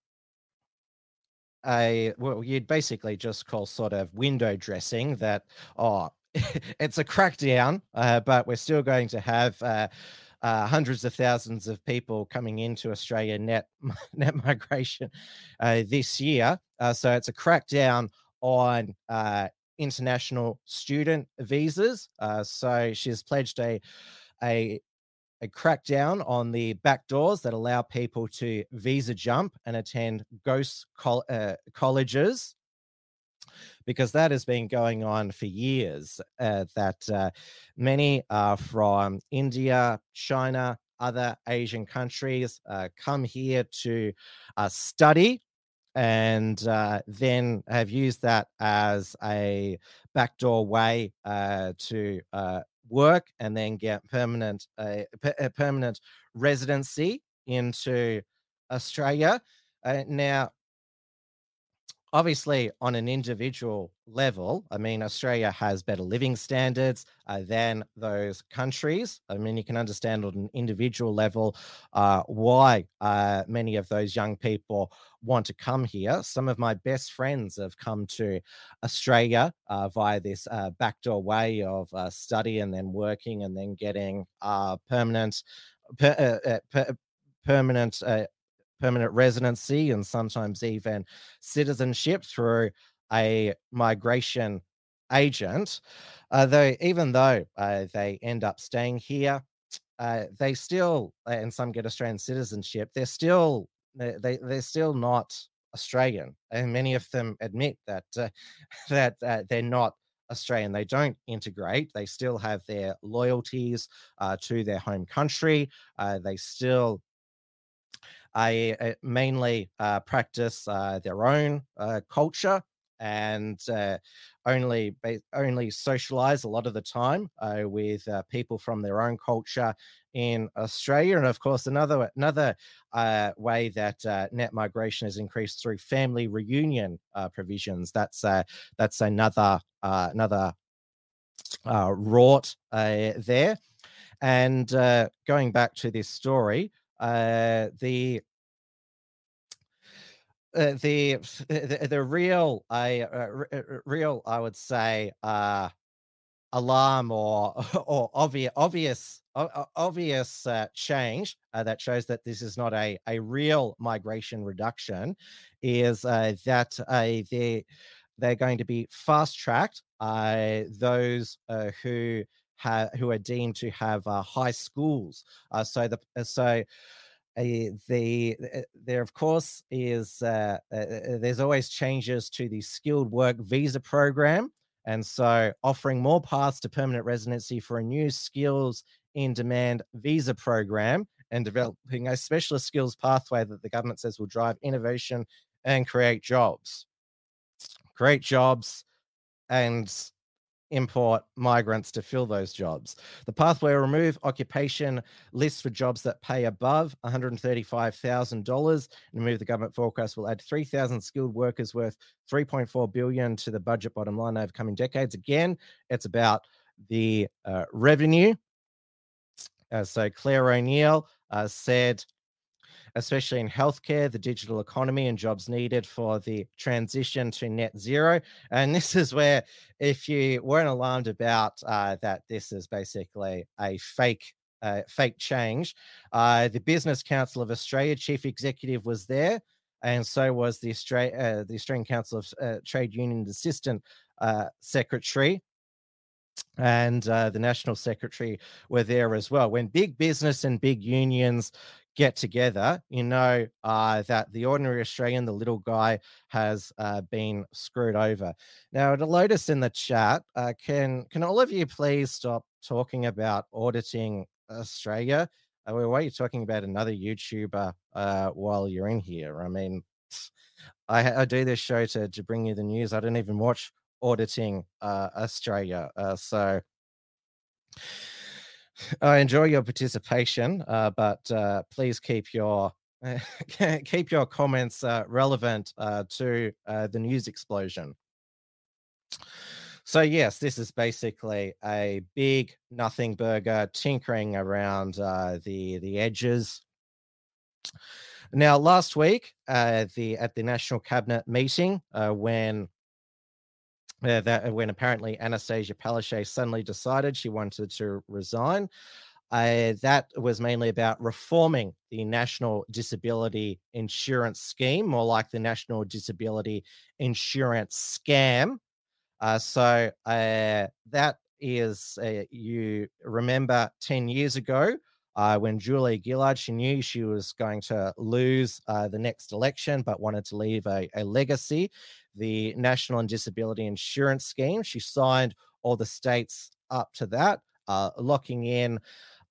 A, well, you'd basically just call sort of window dressing that, oh, it's a crackdown, uh, but we're still going to have uh, uh, hundreds of thousands of people coming into Australia net, net migration uh, this year. Uh, so it's a crackdown on uh, international student visas. Uh, so she's pledged a, a, a crackdown on the back doors that allow people to visa jump and attend ghost col uh, colleges, because that has been going on for years, uh, that uh, many are from India, China, other Asian countries, uh, come here to uh, study and uh, then have used that as a backdoor way uh, to uh, work and then get permanent uh, a permanent residency into Australia. Uh, now, obviously, on an individual level, I mean, Australia has better living standards uh, than those countries. I mean, you can understand on an individual level uh, why uh, many of those young people want to come here. Some of my best friends have come to Australia uh, via this uh, backdoor way of uh, study and then working and then getting uh, permanent per, uh, per, permanent uh, permanent residency and sometimes even citizenship through a migration agent. Uh, though, even though uh, they end up staying here, uh, they still, and some get Australian citizenship, they're still, they, they're still not Australian. And many of them admit that, uh, that uh, they're not Australian. They don't integrate. They still have their loyalties uh, to their home country. Uh, they still I uh, mainly uh, practice uh, their own uh, culture and uh, only only socialize a lot of the time uh, with uh, people from their own culture in Australia. And of course, another another uh, way that uh, net migration has increased through family reunion uh, provisions. That's uh, that's another uh, another uh, wrought uh, there. And uh, going back to this story. Uh, the, uh, the the the real I uh, uh, real I would say uh, alarm or or obvious obvious uh, obvious uh, change uh, that shows that this is not a a real migration reduction is uh, that uh, they they're going to be fast tracked uh, those uh, who. Ha, who are deemed to have uh, high schools. Uh, so the so uh, the there of course is uh, uh, there's always changes to the skilled work visa program, and so offering more paths to permanent residency for a new skills in demand visa program and developing a specialist skills pathway that the government says will drive innovation and create jobs, create jobs, and import migrants to fill those jobs. The pathway will remove occupation lists for jobs that pay above one hundred thirty-five thousand dollars and remove the government forecast will add three thousand skilled workers worth three point four billion dollars to the budget bottom line over coming decades. Again, it's about the uh, revenue. Uh, so Clare O'Neil uh, said, especially in healthcare, the digital economy and jobs needed for the transition to net zero. And this is where, if you weren't alarmed about uh, that, this is basically a fake uh, fake change. Uh, the Business Council of Australia chief executive was there, and so was the, Austra- uh, the Australian Council of uh, Trade Union Assistant uh, Secretary. And uh, the National Secretary were there as well. When big business and big unions get together, you know uh, that the ordinary Australian, the little guy, has uh, been screwed over. Now, to Lotus in the chat, uh, can can all of you please stop talking about auditing Australia? Uh, why are you talking about another YouTuber uh, while you're in here? I mean, I, I do this show to, to bring you the news. I don't even watch auditing uh, Australia. Uh, so I enjoy your participation, uh, but uh, please keep your uh, keep your comments uh, relevant uh, to uh, the news explosion. So yes, this is basically a big nothing burger tinkering around uh, the the edges. Now, last week uh, the at the National Cabinet meeting, uh, when Uh, that when apparently Anastasia Palaszczuk suddenly decided she wanted to resign, uh, that was mainly about reforming the National Disability Insurance Scheme, more like the National Disability Insurance Scam. Uh, so uh, that is, uh, you remember ten years ago uh, when Julia Gillard, she knew she was going to lose uh, the next election, but wanted to leave a, a legacy. The National Disability Insurance Scheme. She signed all the states up to that, uh, locking in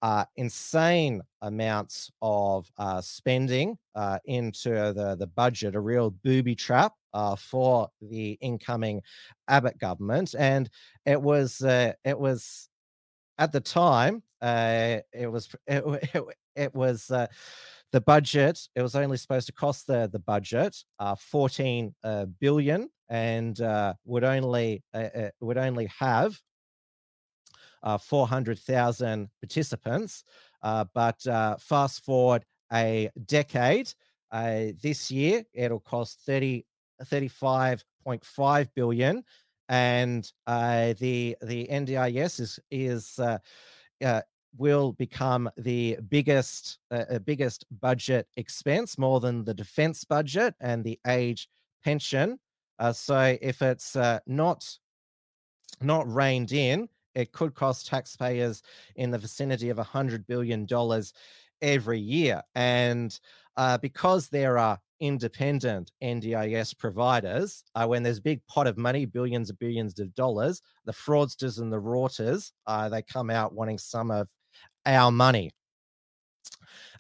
uh, insane amounts of uh, spending uh, into the, the budget, a real booby trap uh, for the incoming Abbott government. And it was, uh, it was at the time, uh, it was, it, it, it was, uh, the budget, it was only supposed to cost the, the budget uh, fourteen uh, billion, and uh, would only uh, uh, would only have uh, four hundred thousand participants. Uh, but uh, fast forward a decade, uh, this year it'll cost thirty-five point five billion, and uh, the the N D I S is is uh, uh, will become the biggest uh, biggest budget expense, more than the defense budget and the age pension. Uh, so if it's uh, not not reined in, it could cost taxpayers in the vicinity of one hundred billion dollars every year. And uh, because there are independent N D I S providers, uh, when there's a big pot of money, billions and billions of dollars, the fraudsters and the rorters, uh, they come out wanting some of our money.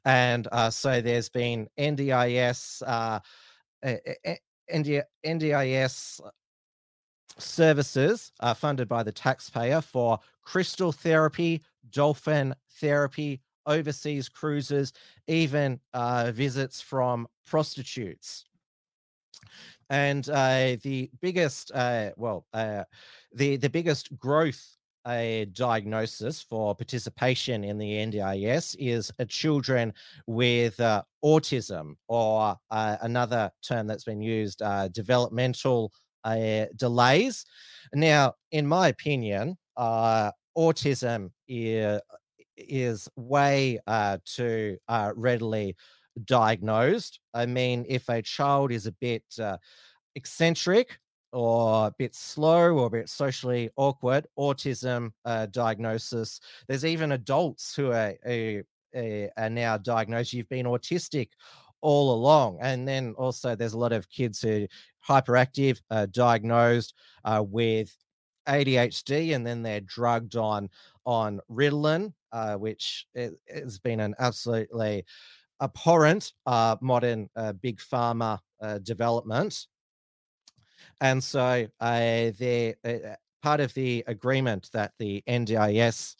And uh, so there's been N D I S uh, N D I S services uh, funded by the taxpayer for crystal therapy, dolphin therapy, overseas cruises, even uh, visits from prostitutes. And uh, the biggest, uh, well, uh, the the biggest growth a diagnosis for participation in the N D I S is uh, children with uh, autism, or uh, another term that's been used, uh, developmental uh, delays. Now, in my opinion, uh, autism is, is way uh, too uh, readily diagnosed. I mean, if a child is a bit uh, eccentric, or a bit slow, or a bit socially awkward, autism uh, diagnosis. There's even adults who are, are, are now diagnosed, you've been autistic all along. And then also there's a lot of kids who are hyperactive, uh, diagnosed uh, with A D H D, and then they're drugged on, on Ritalin, uh, which has been an absolutely abhorrent uh, modern uh, big pharma uh, development. And so uh, there, uh, part of the agreement that the N D I S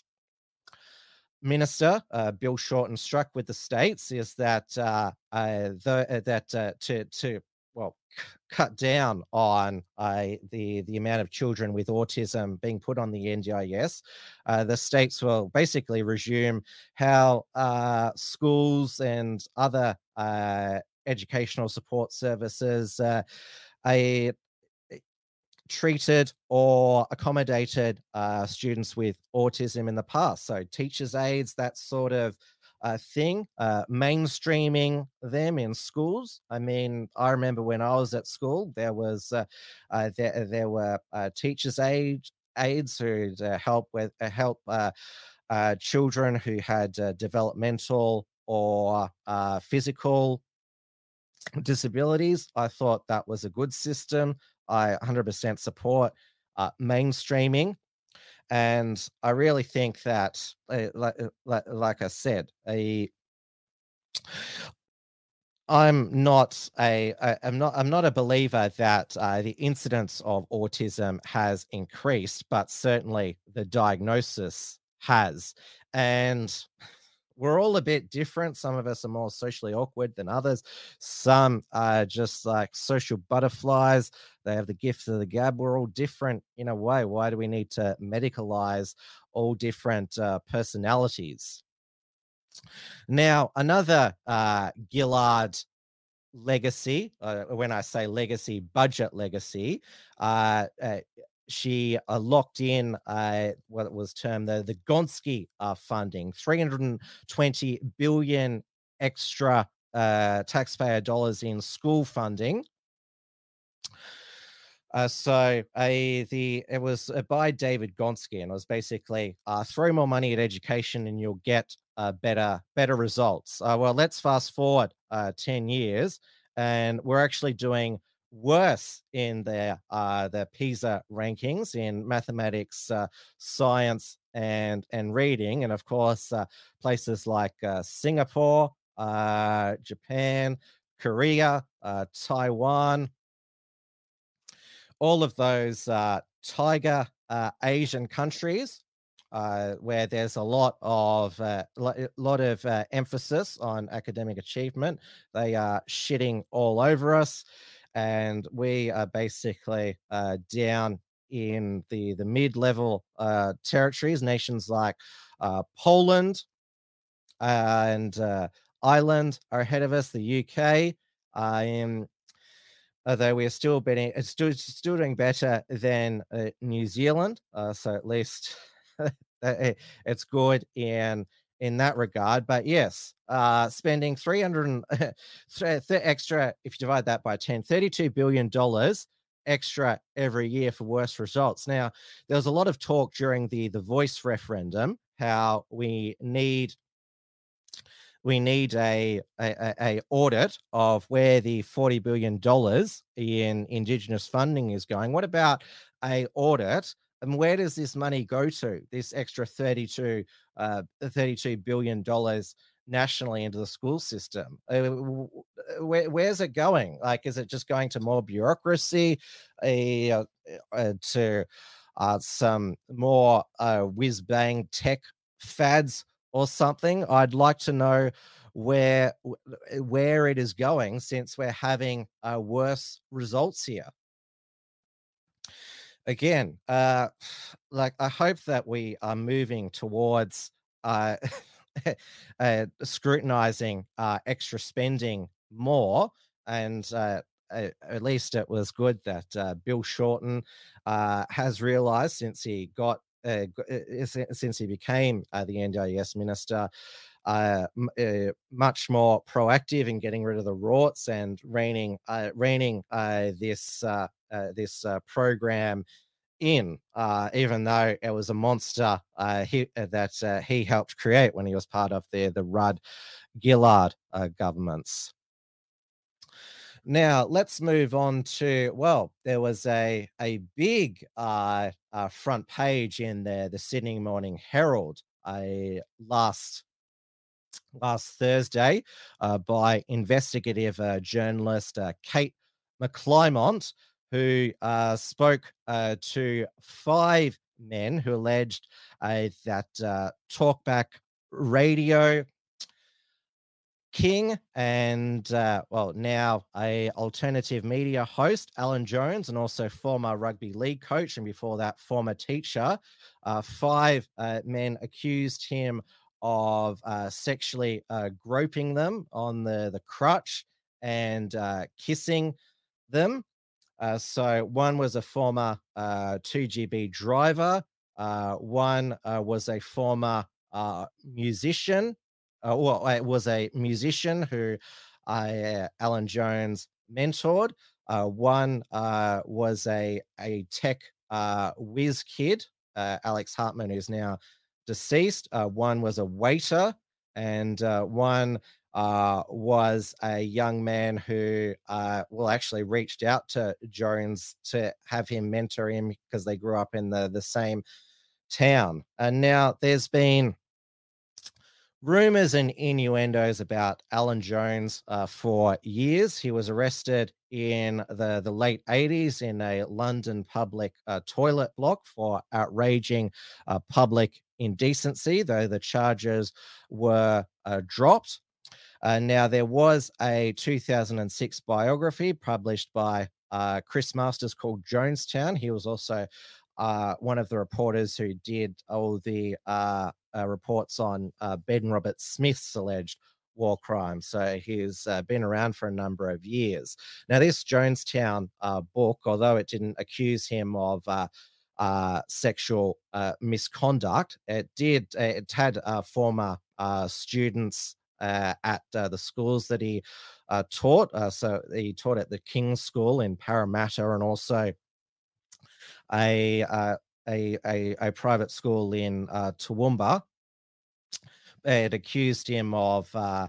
minister, uh, Bill Shorten, struck with the states is that uh, uh, the, uh, that uh, to to well c- cut down on uh, the the amount of children with autism being put on the N D I S. Uh, the states will basically resume how uh, schools and other uh, educational support services uh, a treated or accommodated uh, students with autism in the past. So teachers' aides, that sort of uh, thing, uh, mainstreaming them in schools. I mean, I remember when I was at school, there was uh, uh, there there were uh, teachers' aid aides who uh, help with uh, help uh, uh, children who had uh, developmental or uh, physical disabilities. I thought that was a good system. I one hundred percent support uh, mainstreaming, and I really think that, uh, like, like, like I said, a, I'm not a I, I'm not I'm not a believer that uh, the incidence of autism has increased, but certainly the diagnosis has, and we're all a bit different. Some of us are more socially awkward than others. Some are just like social butterflies. They have the gift of the gab. We're all different in a way. Why do we need to medicalize all different uh, personalities? Now, another uh, Gillard legacy, uh, when I say legacy, budget legacy, uh, uh, she uh, locked in uh, what was termed the, the Gonski uh, funding, three hundred twenty billion dollars extra uh, taxpayer dollars in school funding. Uh, so uh, the it was uh, by David Gonski, and it was basically uh, throw more money at education and you'll get uh, better better results. Uh, well, let's fast forward uh, ten years, and we're actually doing worse in their uh the PISA rankings in mathematics, uh, science and and reading, and of course uh, places like uh, Singapore, uh Japan, Korea, uh Taiwan, all of those uh tiger uh, Asian countries uh where there's a lot of uh, lot of uh, emphasis on academic achievement. They are shitting all over us, and we are basically uh, down in the, the mid-level uh, territories, nations like uh, Poland uh, and uh, Ireland are ahead of us, the U K, uh, in, although we are still, being, still, still doing better than uh, New Zealand, uh, so at least it's good in in that regard. But yes, uh, spending three hundred extra, if you divide that by ten, thirty-two billion dollars extra every year for worse results. Now, there was a lot of talk during the, the voice referendum, how we need we need a, a, a audit of where the forty billion dollars in Indigenous funding is going. What about a audit? And where does this money go to, this extra thirty-two billion dollars nationally into the school system? Where, where's it going? Like, is it just going to more bureaucracy, uh, uh, to uh, some more uh, whiz-bang tech fads or something? I'd like to know where, where it is going, since we're having uh, worse results here. Again, uh, like I hope that we are moving towards uh, uh, scrutinizing uh, extra spending more, and uh, at least it was good that uh, Bill Shorten uh, has realized since he got uh, since he became uh, the N D I S minister, uh, m- uh, much more proactive in getting rid of the rorts and reining uh, reining uh, this. Uh, Uh, this uh, program in, uh, even though it was a monster uh, he, uh, that uh, he helped create when he was part of the, the Rudd Gillard uh, governments. Now, let's move on to, well, there was a, a big uh, uh, front page in the, the Sydney Morning Herald uh, last last Thursday uh, by investigative uh, journalist uh, Kate McClymont, who uh, spoke uh, to five men who alleged uh, that uh, Talkback Radio King and, uh, well, now a alternative media host, Alan Jones, and also former rugby league coach, and before that, former teacher. Uh, five uh, men accused him of uh, sexually uh, groping them on the, the crutch and uh, kissing them. Uh, so one was a former uh, two G B driver. Uh, one uh, was a former uh, musician. Uh, well, it was a musician who uh, Alan Jones mentored. Uh, one uh, was a a tech uh, whiz kid, uh, Alex Hartman, who's now deceased. Uh, one was a waiter, and uh, one uh, was a young man who, uh, well, actually reached out to Jones to have him mentor him because they grew up in the the same town. And now there's been rumors and innuendos about Alan Jones uh, for years. He was arrested in the, the late eighties in a London public uh, toilet block for outraging uh, public indecency, though the charges were uh, dropped. Uh, now, there was a two thousand six biography published by uh, Chris Masters called Jonestown. He was also uh, one of the reporters who did all the uh, Uh, reports on uh, Ben Robert Smith's alleged war crime. So he's uh, been around for a number of years. Now, this Jonestown uh, book, although it didn't accuse him of uh, uh, sexual uh, misconduct, it did. It had uh, former uh, students uh, at uh, the schools that he uh, taught. Uh, so he taught at the King's School in Parramatta, and also a uh, A, a, a private school in uh, Toowoomba. It accused him of, uh,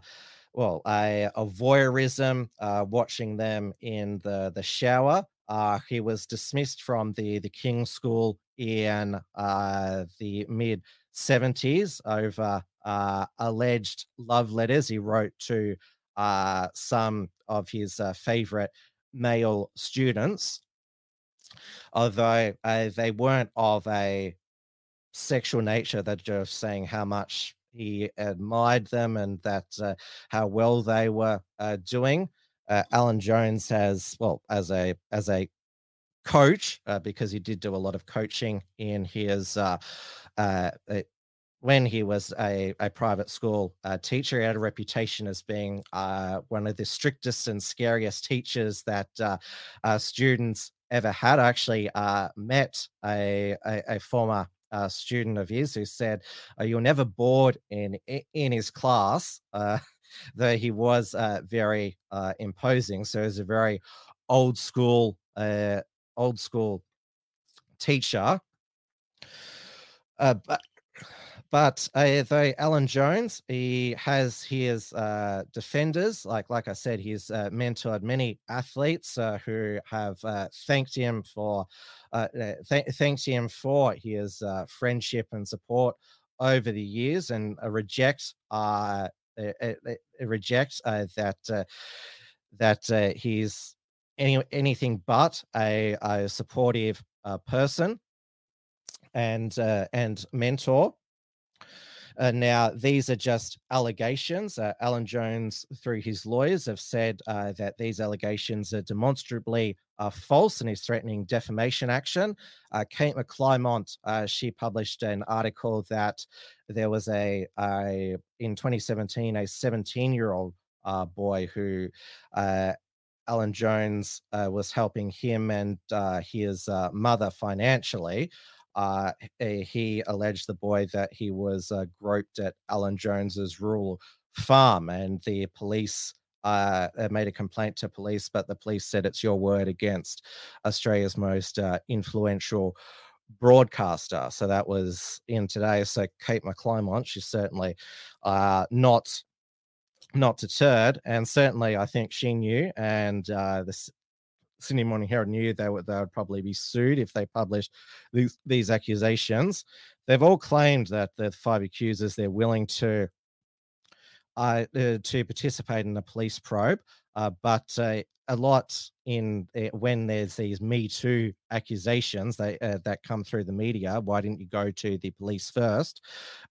well, a, a voyeurism, uh, watching them in the, the shower. Uh, he was dismissed from the, the King's School in uh, the mid seventies over uh, alleged love letters he wrote to uh, some of his uh, favourite male students, although uh, they weren't of a sexual nature. They're just saying how much he admired them and that uh, how well they were uh, doing. Uh, Alan Jones has, well, as a as a coach, uh, because he did do a lot of coaching in his, uh, uh, when he was a, a private school uh, teacher, he had a reputation as being uh, one of the strictest and scariest teachers that uh, uh, students ever had. I actually uh, met a, a, a former uh, student of his who said, oh, you're never bored in in his class, uh, though he was uh, very uh, imposing. So he was a very old school, uh, old school teacher. Uh, but but uh, though Alan Jones, he has his uh, defenders. Like like I said, he's uh, mentored many athletes uh, who have uh, thanked him for uh, th- thanked him for his uh, friendship and support over the years, and uh, reject uh, uh, reject uh, that uh, that uh, he's any anything but a, a supportive uh, person and uh, and mentor. Uh, now, these are just allegations. Uh, Alan Jones, through his lawyers, have said uh, that these allegations are demonstrably uh, false and is threatening defamation action. Uh, Kate McClymont, uh, she published an article that there was a, a in twenty seventeen, a seventeen-year-old uh, boy who uh, Alan Jones uh, was helping him and uh, his uh, mother financially. Uh, he alleged the boy that he was uh, groped at Alan Jones's rural farm, and the police uh, made a complaint to police, but the police said it's your word against Australia's most uh, influential broadcaster. So that was in today. So Kate McClymont, she's certainly uh, not, not deterred, and certainly I think she knew, and uh, this Sydney Morning Herald knew they would, they would probably be sued if they published these, these accusations. They've all claimed that the five accusers, they're willing to uh, uh, to participate in a police probe. Uh, but uh, a lot in uh, when there's these Me Too accusations that, uh, that come through the media, why didn't you go to the police first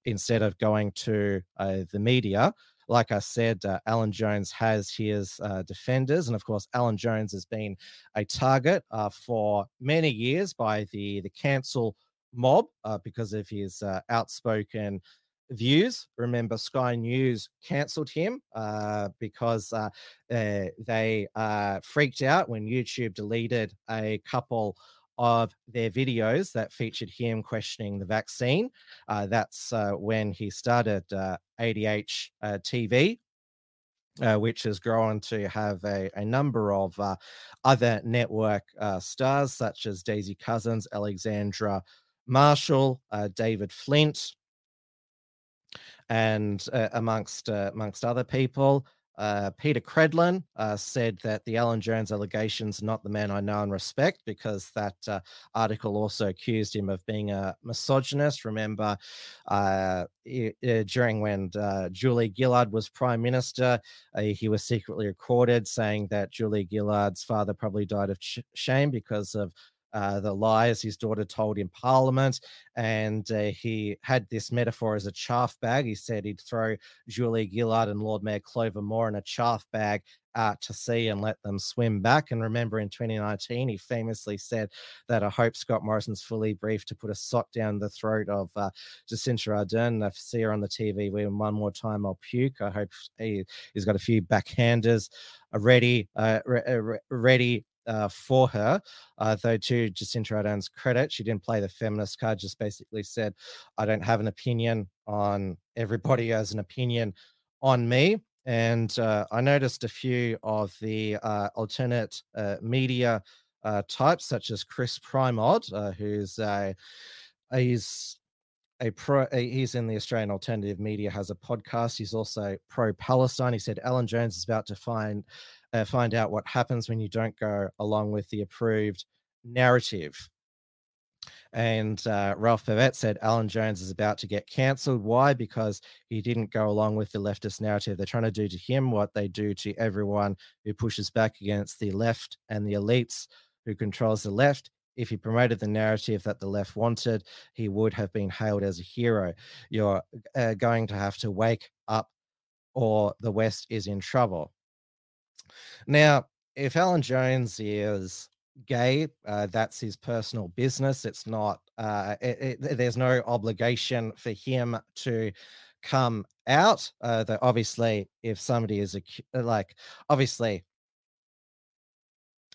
instead of going to uh, the media? Like I said, uh, Alan Jones has his uh, defenders. And of course, Alan Jones has been a target uh, for many years by the, the cancel mob uh, because of his uh, outspoken views. Remember, Sky News cancelled him uh, because uh, uh, they uh, freaked out when YouTube deleted a couple of their videos that featured him questioning the vaccine. Uh, that's uh, when he started uh, A D H uh, T V, uh, which has grown to have a, a number of uh, other network uh, stars, such as Daisy Cousins, Alexandra Marshall, uh, David Flint, and uh, amongst uh, amongst other people. Uh, Peter Credlin uh, said that the Alan Jones allegations, not the man I know and respect, because that uh, article also accused him of being a misogynist. Remember, uh, it, it, during when uh, Julia Gillard was Prime Minister, uh, he was secretly recorded saying that Julia Gillard's father probably died of sh- shame because of Uh, the lies his daughter told in Parliament, and uh, he had this metaphor as a chaff bag. He said he'd throw Julia Gillard and Lord Mayor Clover Moore in a chaff bag out to sea and let them swim back. And remember, in twenty nineteen, he famously said that I hope Scott Morrison's fully briefed to put a sock down the throat of uh, Jacinta Ardern. If I see her on the T V one more time, I'll puke. I hope he, he's got a few backhanders ready, uh, re- ready. Uh, for her, uh, though, to Jacinta Ardern's credit, she didn't play the feminist card, just basically said, I don't have an opinion on everybody has an opinion on me. And uh, I noticed a few of the uh, alternate uh, media uh, types, such as Chris Primod, uh, who's a, he's a pro, he's in the Australian alternative media, has a podcast. He's also pro-Palestine. He said, Alan Jones is about to find Uh, find out what happens when you don't go along with the approved narrative. And uh, Ralph Pivette said Alan Jones is about to get cancelled. Why? Because he didn't go along with the leftist narrative. They're trying to do to him what they do to everyone who pushes back against the left and the elites who controls the left. If he promoted the narrative that the left wanted, he would have been hailed as a hero. You're uh, going to have to wake up or the West is in trouble. Now, if Alan Jones is gay, uh, that's his personal business. It's not, uh, it, it, there's no obligation for him to come out. Uh, though obviously, if somebody is a, like, obviously,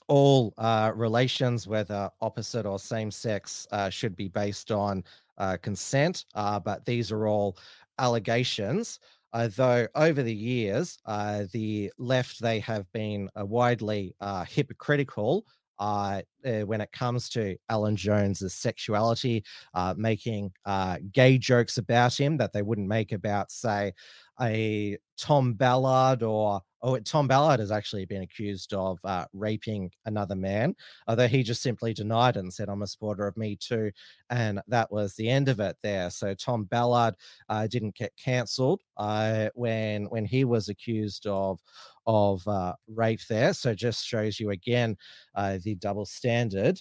all uh, relations, whether opposite or same sex, uh, should be based on uh, consent. Uh, but these are all allegations. Uh, though over the years, uh, the left, they have been uh, widely uh, hypocritical uh, uh, when it comes to Alan Jones's sexuality, uh, making uh, gay jokes about him that they wouldn't make about, say, a Tom Ballard or Oh, Tom Ballard has actually been accused of uh, raping another man, although he just simply denied it and said, I'm a supporter of Me Too. And that was the end of it there. So Tom Ballard uh, didn't get cancelled uh, when when he was accused of, of uh, rape there. So just shows you again uh, the double standard.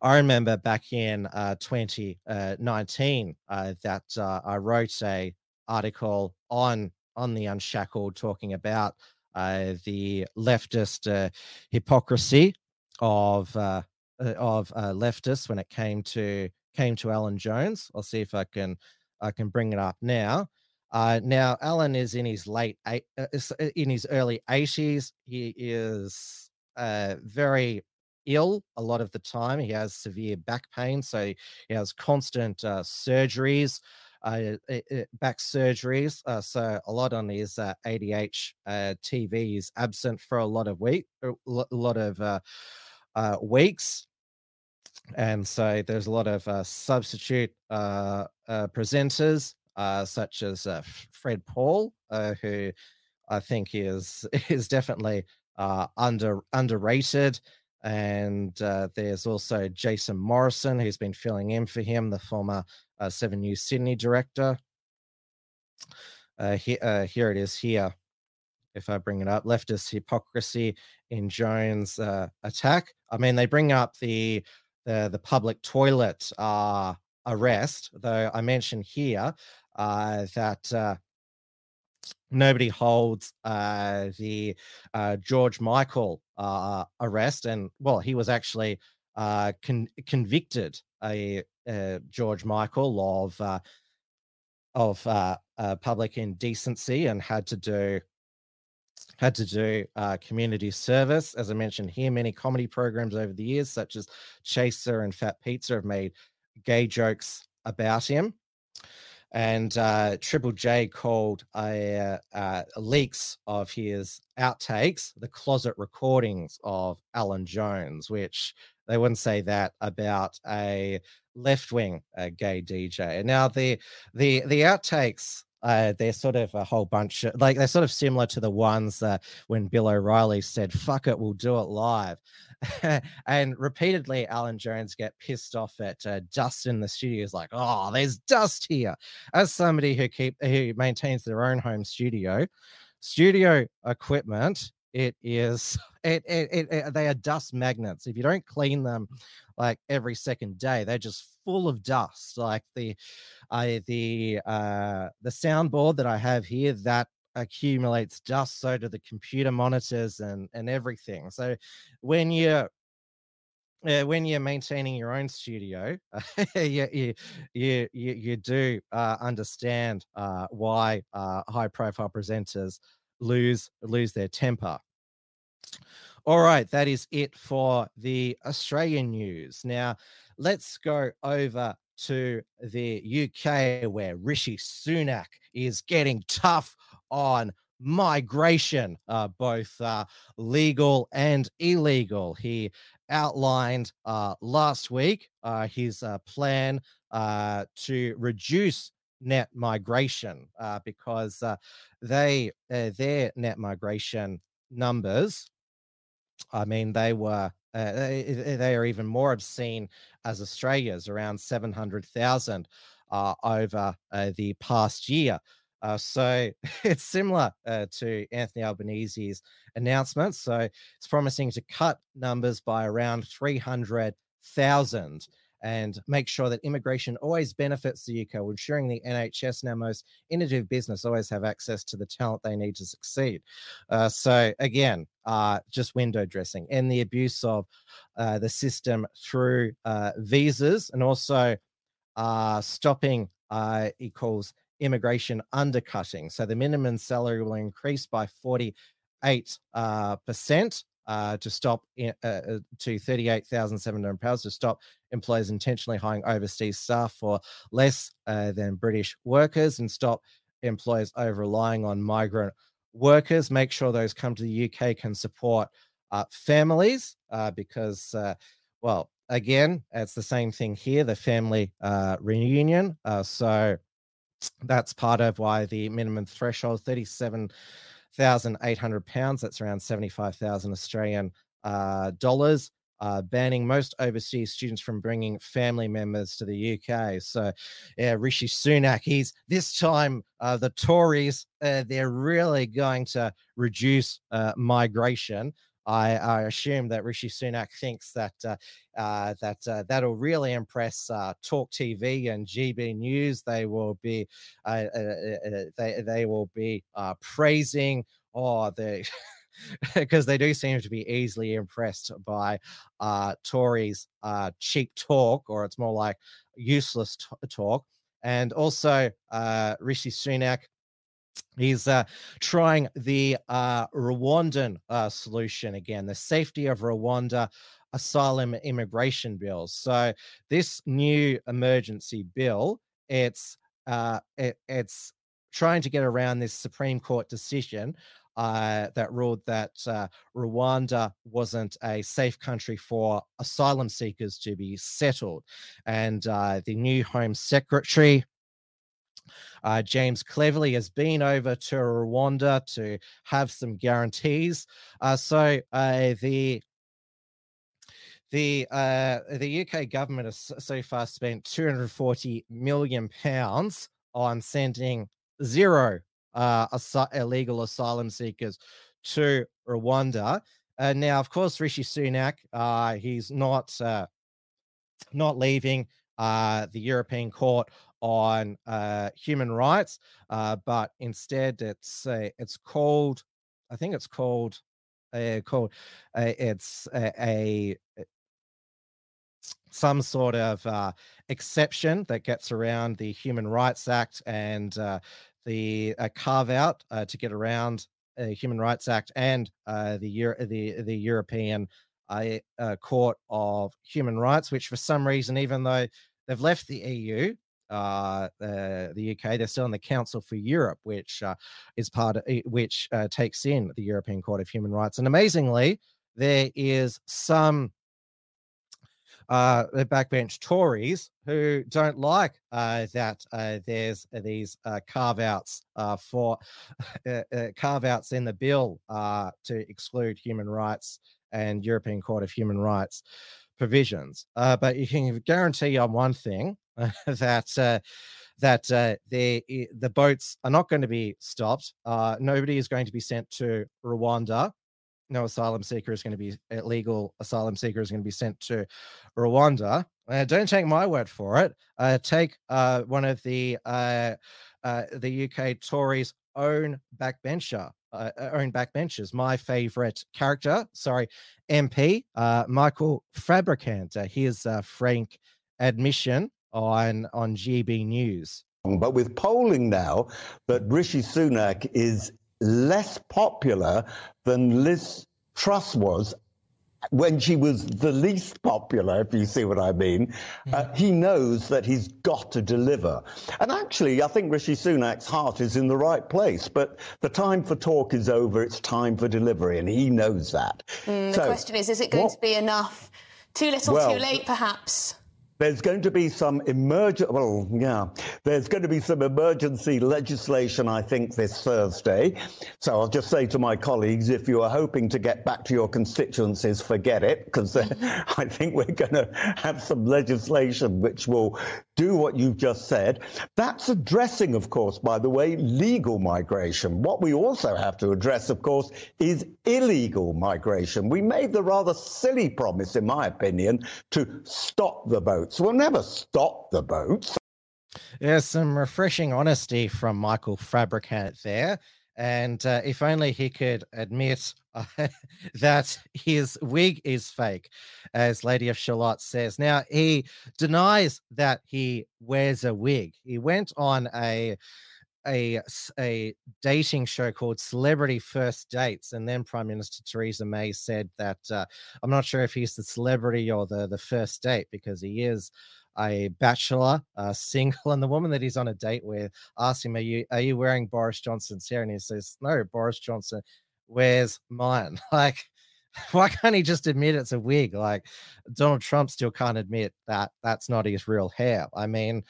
I remember back in uh, twenty nineteen uh, that uh, I wrote a article on on the Unshackled, talking about uh, the leftist uh, hypocrisy of uh, of uh, leftists when it came to came to Alan Jones. I'll see if I can I can bring it up now. Uh, now Alan is in his late eight, uh, in his early eighties. He is uh, very ill a lot of the time. He has severe back pain, so he has constant uh, surgeries. Uh, back surgeries, uh, so a lot on his uh, A D H uh, T V. He's absent for a lot of week, a lot of uh, uh, weeks, and so there's a lot of uh, substitute uh, uh, presenters, uh, such as uh, Fred Paul, uh, who I think is is definitely uh, under underrated. And uh, there's also Jason Morrison, who's been filling in for him, the former uh, Seven News Sydney director. Uh, he, uh, here it is here. if I bring it up, leftist hypocrisy in Jones' uh, attack. I mean, they bring up the the, the public toilet uh, arrest, though I mention here uh, that uh, nobody holds uh, the uh, George Michael uh, arrest. And, well, he was actually uh, con- convicted, a, a George Michael, of uh, of uh, uh, public indecency and had to do had to do uh, community service. As I mentioned here, many comedy programs over the years, such as Chaser and Fat Pizza, have made gay jokes about him. And uh, Triple J called a, uh, a leaks of his outtakes the closet recordings of Alan Jones, which they wouldn't say that about a left-wing uh, gay D J. And now the the the outtakes, uh, they're sort of a whole bunch of, like, they're sort of similar to the ones uh, when Bill O'Reilly said, "Fuck it, we'll do it live." And repeatedly, Alan Jones get pissed off at uh, dust in the studio. Is like, "Oh, there's dust here." As somebody who keep who maintains their own home studio, studio equipment, it is it it, it it they are dust magnets. If you don't clean them, like, every second day, they're just full of dust. Like the I uh, the uh the soundboard that I have here, that accumulates dust. So do the computer monitors and and everything. So when you're uh, when you're maintaining your own studio, you, you you you do uh, understand uh, why uh, high profile presenters lose lose their temper. All right, that is it for the Australian news. Now let's go over to the U K, where Rishi Sunak is getting tough on migration, uh, both uh, legal and illegal. He outlined uh, last week uh, his uh, plan uh, to reduce net migration uh, because uh, they uh, their net migration numbers, I mean, they were uh, they, they are even more obscene as Australia's, around seven hundred thousand uh, over uh, the past year. Uh, so it's similar uh, to Anthony Albanese's announcement. So it's promising to cut numbers by around three hundred thousand and make sure that immigration always benefits the U K, ensuring the N H S and our most innovative business always have access to the talent they need to succeed. Uh, so again, uh, just window dressing and the abuse of uh, the system through uh, visas, and also uh, stopping uh, equals immigration undercutting. So the minimum salary will increase by forty-eight percent uh, percent, uh, to stop in, uh, to thirty-eight thousand seven hundred pounds, to stop employers intentionally hiring overseas staff for less uh, than British workers, and stop employers over-relying on migrant workers. Make sure those come to the U K can support uh, families uh, because, uh, well, again, it's the same thing here, the family uh, reunion. Uh, so that's part of why the minimum threshold, thirty-seven thousand eight hundred pounds, that's around seventy-five thousand Australian uh, dollars, uh, banning most overseas students from bringing family members to the U K. So, yeah, Rishi Sunak, he's this time uh, the Tories, uh, they're really going to reduce uh, migration. I, I assume that Rishi Sunak thinks that uh, uh, that uh, that'll really impress uh, Talk T V and G B News. They will be uh, uh, uh, they they will be uh, praising, or oh, they because they do seem to be easily impressed by uh, Tories' uh, cheap talk, or it's more like useless t- talk. And also, uh, Rishi Sunak, he's uh, trying the uh, Rwandan uh, solution again, the Safety of Rwanda Asylum Immigration Bill. So this new emergency bill, it's uh, it, it's trying to get around this Supreme Court decision uh, that ruled that uh, Rwanda wasn't a safe country for asylum seekers to be settled. And uh, the new Home Secretary, Uh, James Cleverly, has been over to Rwanda to have some guarantees. Uh, so uh, the the uh, the U K government has so far spent two hundred forty million pounds on sending zero uh, as- illegal asylum seekers to Rwanda. Uh, now, of course, Rishi Sunak, uh, he's not uh, not leaving uh, the European Court on uh, Human Rights, uh, but instead it's uh, it's called, I think it's called uh, called uh, it's a, a some sort of uh, exception that gets around the Human Rights Act and uh, the uh, carve out uh, to get around uh, Human Rights Act and uh, the Euro- the the European uh, uh, Court of Human Rights, which for some reason, even though they've left the E U, uh, uh, the U K, they're still in the Council for Europe, which uh, is part of, which uh, takes in the European Court of Human Rights. And amazingly, there is some Uh, the backbench Tories who don't like uh, that uh, there's these uh, carve-outs uh, for uh, uh, carve-outs in the bill uh, to exclude human rights and European Court of Human Rights provisions. Uh, but you can guarantee on one thing uh, that uh, that uh, the the boats are not going to be stopped. Uh, nobody is going to be sent to Rwanda. No asylum seeker is going to be illegal. Asylum seeker is going to be sent to Rwanda. Uh, don't take my word for it. Uh, take uh, one of the uh, uh, the U K Tories' own backbencher, uh, own backbenchers. My favourite character, sorry, M P uh, Michael Fabricant. Uh, his uh, frank admission on on G B News. But with polling now, that Rishi Sunak is less popular than Liz Truss was when she was the least popular, if you see what I mean. Yeah. Uh, he knows that he's got to deliver. And actually, I think Rishi Sunak's heart is in the right place, but the time for talk is over. It's time for delivery, and he knows that. Mm, so, the question is, is it going what? to be enough? Too little, well, too late, perhaps? There's going to be some emerg- well, yeah. There's going to be some emergency legislation, I think, this Thursday. So I'll just say to my colleagues, if you are hoping to get back to your constituencies, forget it, because I think we're going to have some legislation which will do what you've just said. That's addressing, of course, by the way, legal migration. What we also have to address, of course, is illegal migration. We made the rather silly promise, in my opinion, to stop the boats. We'll never stop the boats. There's some refreshing honesty from Michael Fabricant there. And uh, if only he could admit uh, that his wig is fake, as Lady of Shalott says. Now, he denies that he wears a wig. He went on a a a dating show called Celebrity First Dates, and then Prime Minister Theresa May said that uh, I'm not sure if he's the celebrity or the the first date, because he is a bachelor, uh, single, and the woman that he's on a date with asked him, are you are you wearing Boris Johnson's hair? And he says, no, Boris Johnson wears mine. Like, why can't he just admit it's a wig? Like, Donald Trump still can't admit that that's not his real hair. I mean,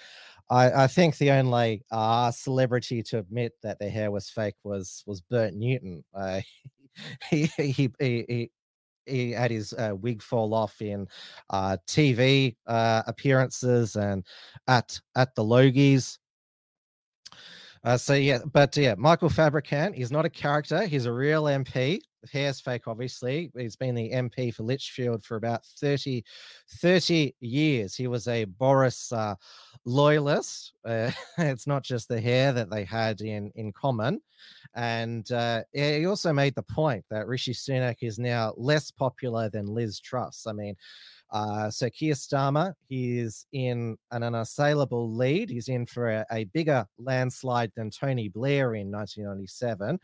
I, I think the only uh, celebrity to admit that their hair was fake was was Bert Newton. Uh, he, he he he he had his uh, wig fall off in uh, T V uh, appearances and at at the Logies. Uh, so yeah, but yeah, Michael Fabricant is not a character. He's a real M P. Hair's fake, obviously. He's been the M P for Lichfield for about thirty, thirty years. He was a Boris uh, loyalist. Uh, it's not just the hair that they had in, in common. And uh, he also made the point that Rishi Sunak is now less popular than Liz Truss. I mean, uh, so Keir Starmer, he is in an unassailable lead. He's in for a, a bigger landslide than Tony Blair in nineteen ninety-seven,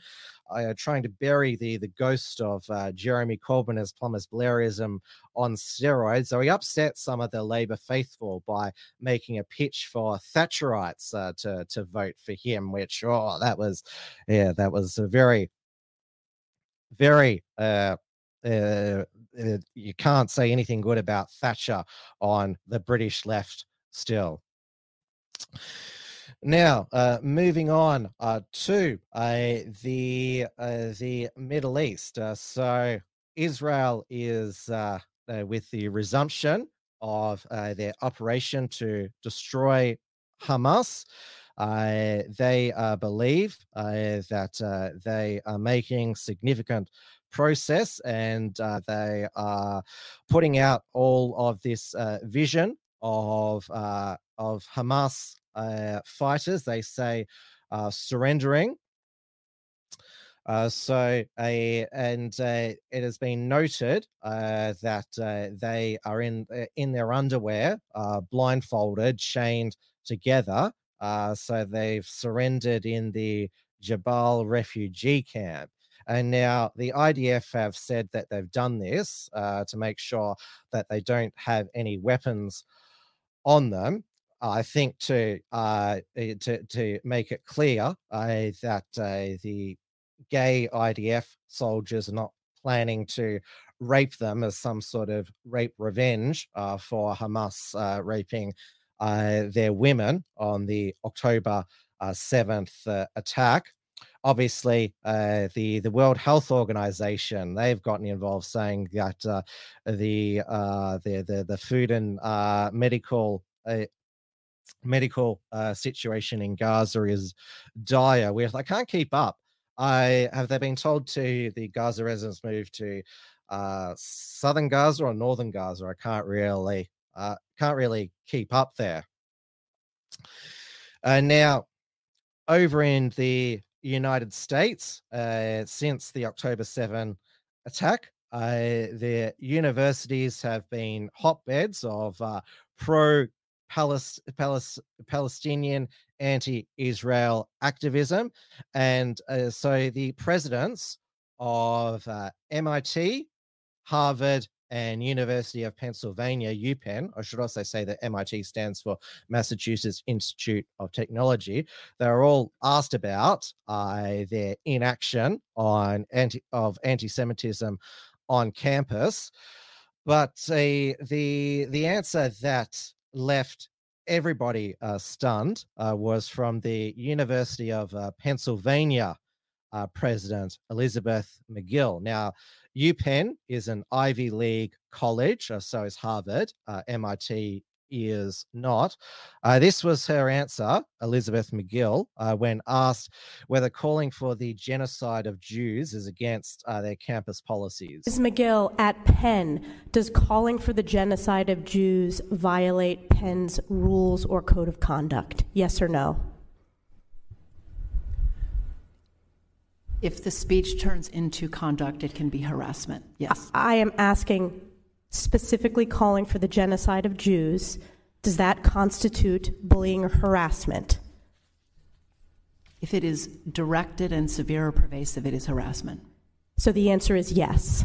uh, trying to bury the, the ghost of uh, Jeremy Corbyn as Thomas Blairism on steroids. So he upset some of the Labour faithful by making a pitch for Thatcherites uh, to, to vote for him, which, oh, that was, yeah, that was a very, very, uh, Uh, you can't say anything good about Thatcher on the British left still. Now, uh, moving on uh, to uh, the uh, the Middle East. Uh, so Israel is uh, uh, with the resumption of uh, their operation to destroy Hamas. Uh, they uh, believe uh, that uh, they are making significant process, and uh, they are putting out all of this uh, vision of uh, of Hamas uh, fighters. They say uh, surrendering. Uh, so, uh, and uh, it has been noted uh, that uh, they are in in their underwear, uh, blindfolded, chained together. Uh, so they've surrendered in the Jabal refugee camp. And now the I D F have said that they've done this uh, to make sure that they don't have any weapons on them. I think to uh, to to make it clear uh, that uh, the gay I D F soldiers are not planning to rape them as some sort of rape revenge uh, for Hamas uh, raping uh, their women on the October uh, seventh uh, attack. Obviously, uh, the the World Health Organization, they've gotten involved, saying that uh, the, uh, the the the food and uh, medical uh, medical uh, situation in Gaza is dire. We're like, I can't keep up. I have they been told to the Gaza residents move to uh, southern Gaza or northern Gaza? I can't really uh, can't really keep up there. And uh, now, over in the United States, uh, since the October seventh attack, uh, their universities have been hotbeds of uh, pro-Palestinian, anti-Israel activism. And uh, so the presidents of uh, M I T, Harvard, and University of Pennsylvania, UPenn, I should also say that M I T stands for Massachusetts Institute of Technology. They're all asked about uh, their inaction on anti of anti-Semitism on campus, but uh, the the answer that left everybody uh, stunned uh, was from the University of uh, Pennsylvania uh, president Elizabeth Magill. Now, UPenn is an Ivy League college, so is Harvard. Uh, M I T is not. Uh, this was her answer, Elizabeth Magill, uh, when asked whether calling for the genocide of Jews is against uh, their campus policies. Miz Magill, at Penn, does calling for the genocide of Jews violate Penn's rules or code of conduct? Yes or no? If the speech turns into conduct, it can be harassment, yes. I am asking, specifically calling for the genocide of Jews, does that constitute bullying or harassment? If it is directed and severe or pervasive, it is harassment. So the answer is yes.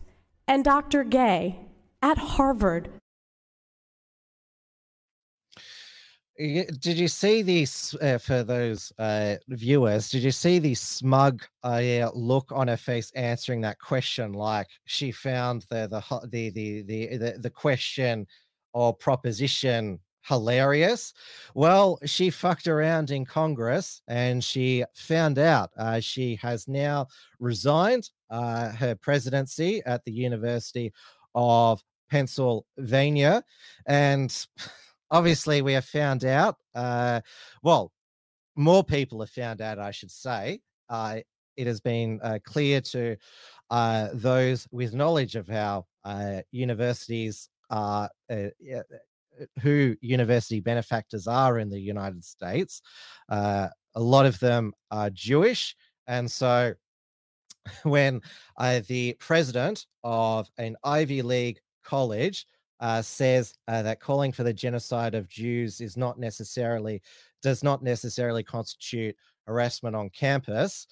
And Doctor Gay at Harvard. Did you see these, uh, for those uh, viewers, did you see the smug uh, look on her face answering that question? Like she found the the the the the, the, the question or proposition hilarious. Well, she fucked around in Congress and she found out uh, she has now resigned uh, her presidency at the University of Pennsylvania. And obviously we have found out, uh, well, more people have found out, I should say. Uh, it has been uh, clear to uh, those with knowledge of how uh, universities are uh, uh, who university benefactors are in the United States. Uh, a lot of them are Jewish. And so when uh, the president of an Ivy League college uh, says uh, that calling for the genocide of Jews is not necessarily, does not necessarily constitute harassment on campus.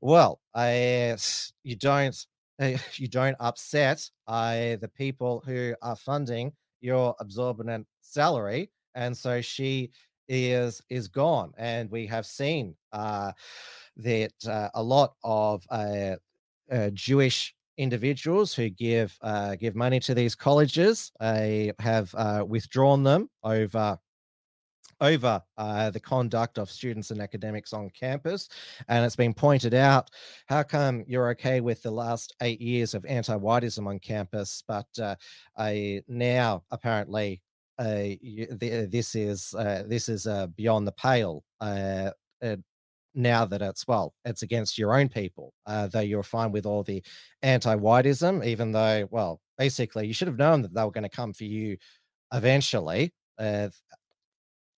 Well, uh, you don't uh, you don't upset uh, the people who are funding your exorbitant salary, and so she is is gone. And we have seen uh, that uh, a lot of uh, uh, Jewish individuals who give uh, give money to these colleges uh, have uh, withdrawn them over. over uh, the conduct of students and academics on campus. And it's been pointed out, how come you're okay with the last eight years of anti-whiteism on campus, but uh, I, now apparently uh, this is uh, this is uh, beyond the pale uh, uh, now that it's, well, it's against your own people, uh, though you're fine with all the anti-whiteism, even though, well, basically you should have known that they were going to come for you eventually. Uh,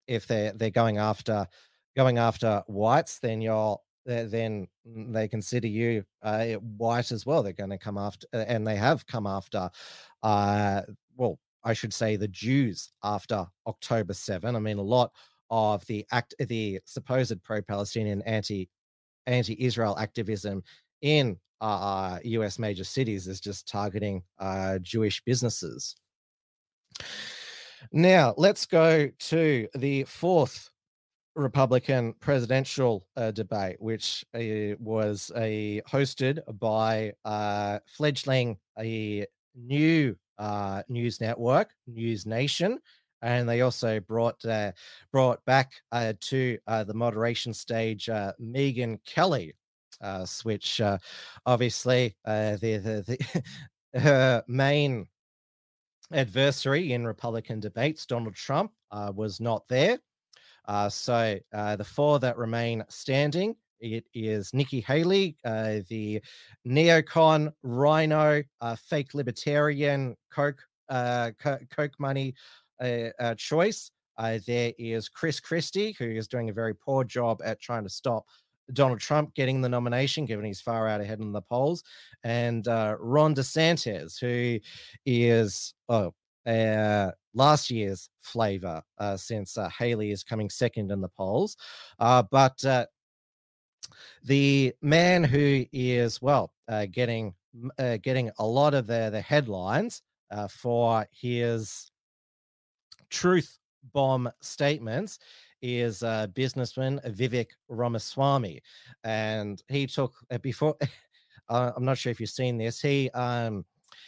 If they're they're going after going after whites, then you're then they consider you uh, white as well. They're going to come after, and they have come after. Uh, well, I should say the Jews after October seventh. I mean, a lot of the act, the supposed pro-Palestinian anti anti-Israel activism in uh, U S major cities is just targeting uh, Jewish businesses. Now, let's go to the fourth Republican presidential uh, debate, which uh, was uh, hosted by uh, fledgling a new uh, news network, News Nation, and they also brought uh, brought back uh, to uh, the moderation stage uh, Megyn Kelly, uh, which uh, obviously uh, the, the, the her main adversary in Republican debates, Donald Trump, uh, was not there. Uh, so uh, the four that remain standing, it is Nikki Haley, uh, the neocon, rhino, uh, fake libertarian, Coke, uh, co- Coke money uh, uh, choice. Uh, there is Chris Christie, who is doing a very poor job at trying to stop Donald Trump getting the nomination, given he's far out ahead in the polls, and uh, Ron DeSantis, who is oh uh, last year's flavor, uh, since uh, Haley is coming second in the polls. Uh, but uh, the man who is well uh, getting uh, getting a lot of the the headlines uh, for his truth bomb statements is uh, businessman Vivek Ramaswamy, and he took uh, before. uh, I'm not sure if you've seen this. He um,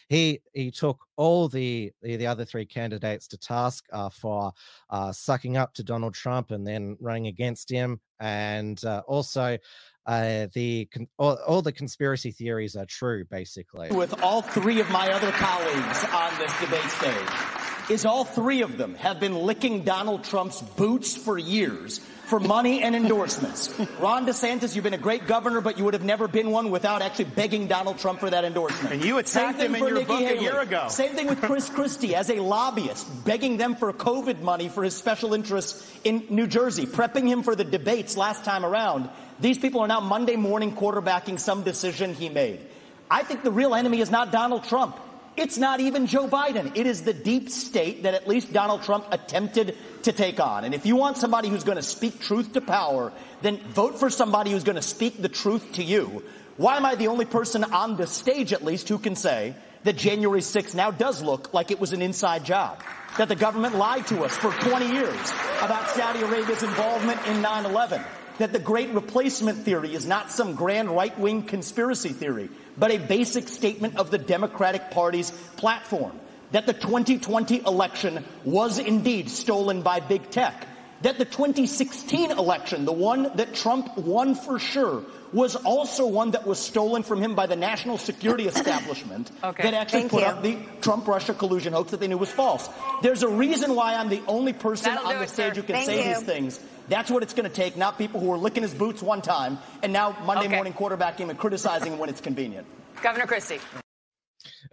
he he took all the the other three candidates to task uh, for uh, sucking up to Donald Trump and then running against him, and uh, also uh, the con- all, all the conspiracy theories are true, basically. With all three of my other colleagues on this debate stage. Is all three of them have been licking Donald Trump's boots for years for money and endorsements. Ron DeSantis, you've been a great governor, but you would have never been one without actually begging Donald Trump for that endorsement. And you attacked him in your Nikki book Haley. A year ago. Same thing with Chris Christie as a lobbyist, begging them for COVID money for his special interests in New Jersey, prepping him for the debates last time around. These people are now Monday morning quarterbacking some decision he made. I think the real enemy is not Donald Trump. It's not even Joe Biden. It is the deep state that at least Donald Trump attempted to take on. And if you want somebody who's going to speak truth to power, then vote for somebody who's going to speak the truth to you. Why am I the only person on the stage, at least, who can say that January sixth now does look like it was an inside job, that the government lied to us for twenty years about Saudi Arabia's involvement in nine eleven? That the great replacement theory is not some grand right-wing conspiracy theory, but a basic statement of the Democratic Party's platform. That the twenty twenty election was indeed stolen by big tech. That the twenty sixteen election, the one that Trump won for sure, was also one that was stolen from him by the national security establishment okay. that actually Thank put you. up the Trump-Russia collusion hoax that they knew was false. There's a reason why I'm the only person That'll on the it, stage sir. who can Thank say you. these things. That's what it's going to take, not people who are licking his boots one time and now Monday okay. morning quarterbacking him and criticizing him when it's convenient. Governor Christie.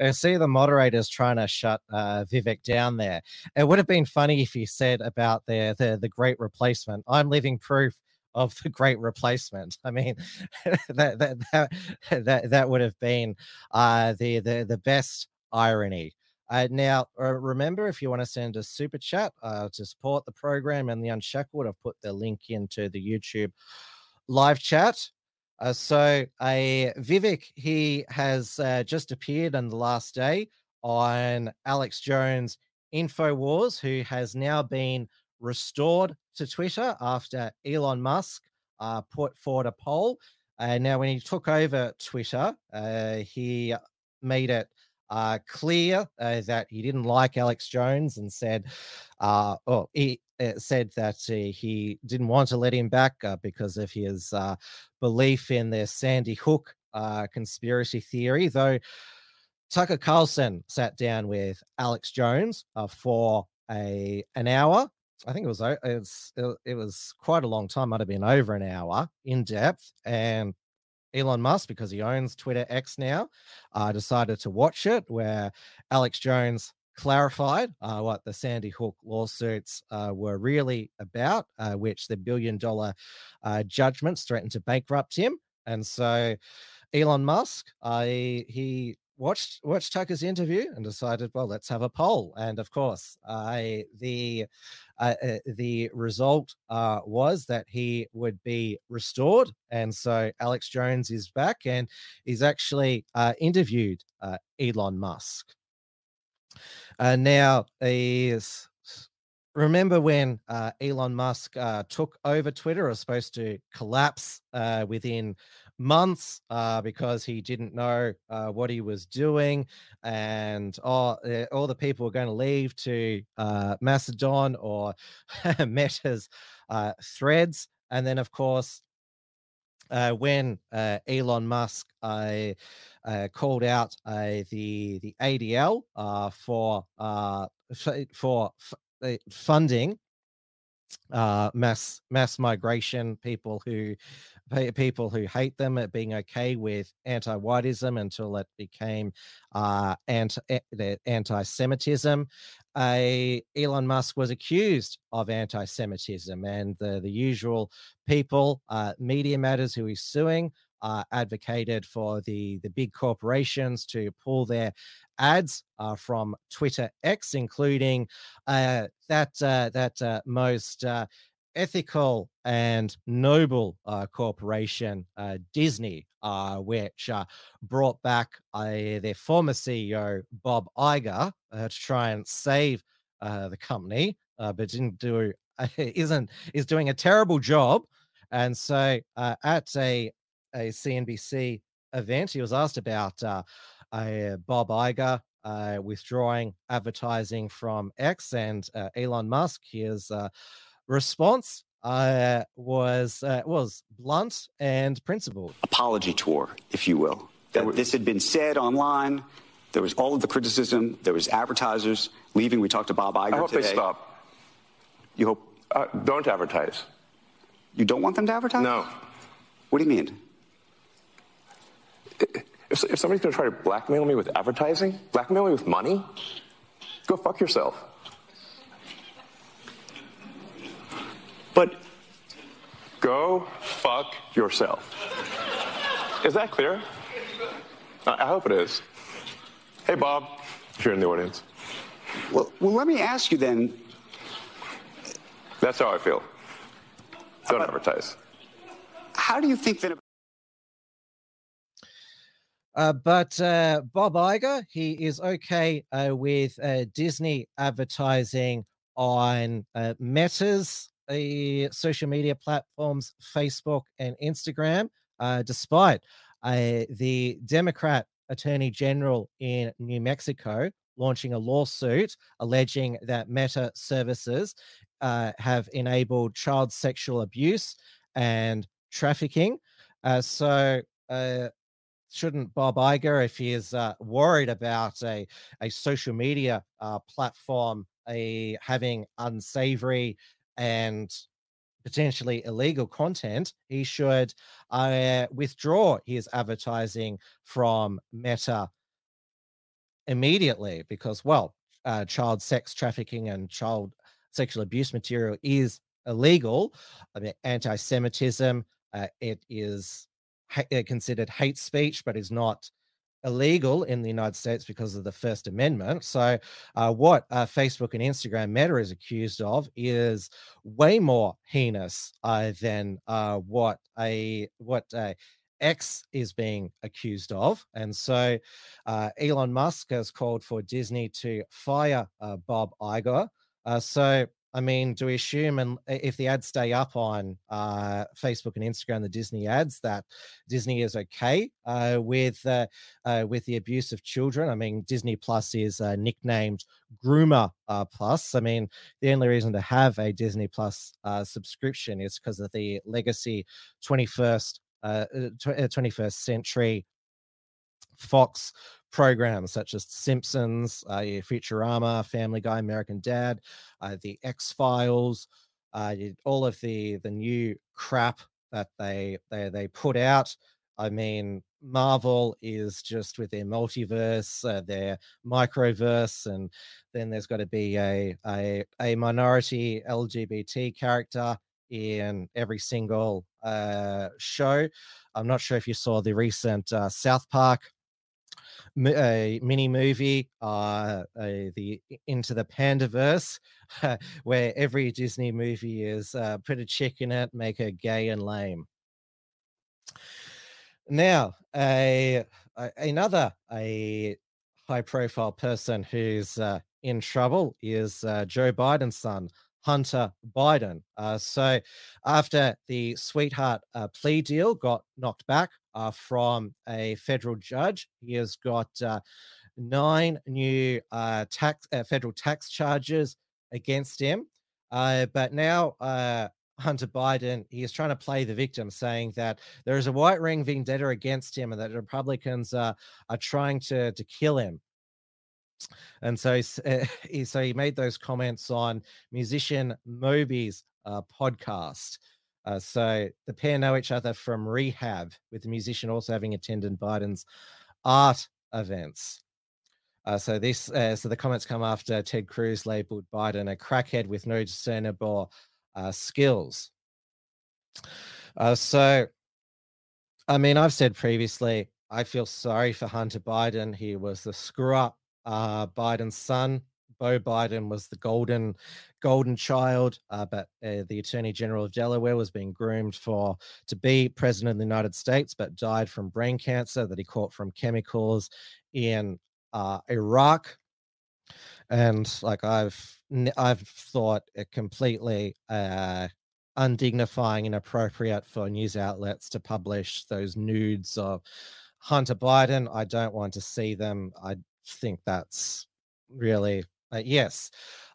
I see the moderators trying to shut uh, Vivek down there. It would have been funny if he said about the, the, the great replacement. I'm living proof of the Great Replacement. I mean, that, that that that that would have been uh, the the the best irony. Uh, now, uh, remember, if you want to send a super chat uh, to support the program and the Unshackled, I've put the link into the YouTube live chat. Uh, so a uh, Vivek, he has uh, just appeared on the last day on Alex Jones' InfoWars, who has now been restored to Twitter after Elon Musk uh, put forward a poll. Uh, now, when he took over Twitter, uh, he made it uh, clear uh, that he didn't like Alex Jones and said, uh, oh, he uh, said that uh, he didn't want to let him back uh, because of his uh, belief in the Sandy Hook uh, conspiracy theory, though Tucker Carlson sat down with Alex Jones uh, for a an hour. I think it was it's it was quite a long time. Might have been over an hour in depth. And Elon Musk, because he owns Twitter X now, uh, decided to watch it, where Alex Jones clarified uh, what the Sandy Hook lawsuits uh, were really about, uh, which the billion dollar uh, judgments threatened to bankrupt him. And so Elon Musk, uh, he, he watched watched Tucker's interview and decided, well, let's have a poll. And of course, uh, the uh, the result uh, was that he would be restored. And so Alex Jones is back, and he's actually uh, interviewed uh, Elon Musk. Uh, now, is remember when uh, Elon Musk uh, took over Twitter? It was supposed to collapse uh, within months uh, because he didn't know uh, what he was doing, and all, uh, all the people were going to leave to uh, Mastodon or Meta's uh, threads. And then, of course, uh, when uh, Elon Musk uh, uh, called out uh, the the A D L uh, for uh, for f- funding uh mass mass migration, people who people who hate them at being okay with anti-whiteism until it became uh anti anti-Semitism, uh, Elon Musk was accused of anti-Semitism, and the the usual people, uh Media Matters, who he's suing, uh advocated for the the big corporations to pull their ads uh, from Twitter X, including uh, that uh, that uh, most uh, ethical and noble uh, corporation, uh, Disney, uh, which uh, brought back uh, their former C E O, Bob Iger, uh, to try and save uh, the company, uh, but didn't do uh, isn't is doing a terrible job. And so uh, at a a C N B C event, he was asked about Uh, Uh, Bob Iger uh, withdrawing advertising from X, and uh, Elon Musk, his uh, response uh, was uh, was blunt and principled. Apology tour, if you will. That this had been said online. There was all of the criticism. There was advertisers leaving. We talked to Bob Iger today. I hope today. They stop. You hope? Uh, don't advertise. You don't want them to advertise? No. What do you mean? It, If, if somebody's going to try to blackmail me with advertising, blackmail me with money, go fuck yourself. But go fuck yourself. Is that clear? I, I hope it is. Hey, Bob, if you're in the audience. Well, well, let me ask you then. That's how I feel. Don't about, advertise. How do you think that... Uh, but uh, Bob Iger, he is okay uh, with uh, Disney advertising on uh, Meta's uh, social media platforms, Facebook and Instagram, uh, despite uh, the Democrat Attorney General in New Mexico launching a lawsuit alleging that Meta services uh, have enabled child sexual abuse and trafficking. Uh, so... Uh, Shouldn't Bob Iger, if he is uh, worried about a, a social media uh, platform a, having unsavory and potentially illegal content, he should uh, withdraw his advertising from Meta immediately, because, well, uh, child sex trafficking and child sexual abuse material is illegal. I mean, anti-Semitism, uh, it is ha- considered hate speech, but is not illegal in the United States because of the First Amendment. So uh, what uh, Facebook and Instagram Meta is accused of is way more heinous uh, than uh, what a what a X is being accused of. And so uh, Elon Musk has called for Disney to fire uh, Bob Iger. Uh, so, I mean, do we assume, and if the ads stay up on uh, Facebook and Instagram, the Disney ads, that Disney is okay uh, with uh, uh, with the abuse of children? I mean, Disney Plus is uh, nicknamed Groomer uh, Plus. I mean, the only reason to have a Disney Plus uh, subscription is because of the legacy twenty-first Uh, twenty-first century Fox programs such as Simpsons, uh, Futurama, Family Guy, American Dad, uh, the X-Files, uh, all of the the new crap that they they they put out. I mean, Marvel is just with their multiverse, uh, their microverse, and then there's got to be a a a minority L G B T character in every single uh show. I'm not sure if you saw the recent uh, South Park m- a mini movie, uh, a, the Into the Pandaverse, where every Disney movie is uh, put a chick in it, make her gay and lame. Now, a, a another a high-profile person who's uh, in trouble is uh, Joe Biden's son, Hunter Biden. Uh, so after the sweetheart uh, plea deal got knocked back uh, from a federal judge, he has got uh, nine new uh, tax uh, federal tax charges against him. Uh, but now uh, Hunter Biden, he is trying to play the victim, saying that there is a white ring vendetta against him and that Republicans uh, are trying to, to kill him. And so uh, he, so he made those comments on musician Moby's uh, podcast. Uh, so the pair know each other from rehab, with the musician also having attended Biden's art events. Uh, so this, uh, so the comments come after Ted Cruz labeled Biden a crackhead with no discernible uh, skills. Uh, so, I mean, I've said previously, I feel sorry for Hunter Biden. He was the screw up. Uh, Biden's son, Beau Biden, was the golden golden child, uh, but uh, the Attorney General of Delaware was being groomed for to be president of the United States, but died from brain cancer that he caught from chemicals in uh, Iraq. And like I've I've thought it completely uh, undignifying and inappropriate for news outlets to publish those nudes of Hunter Biden. I don't want to see them. I think that's really uh, yes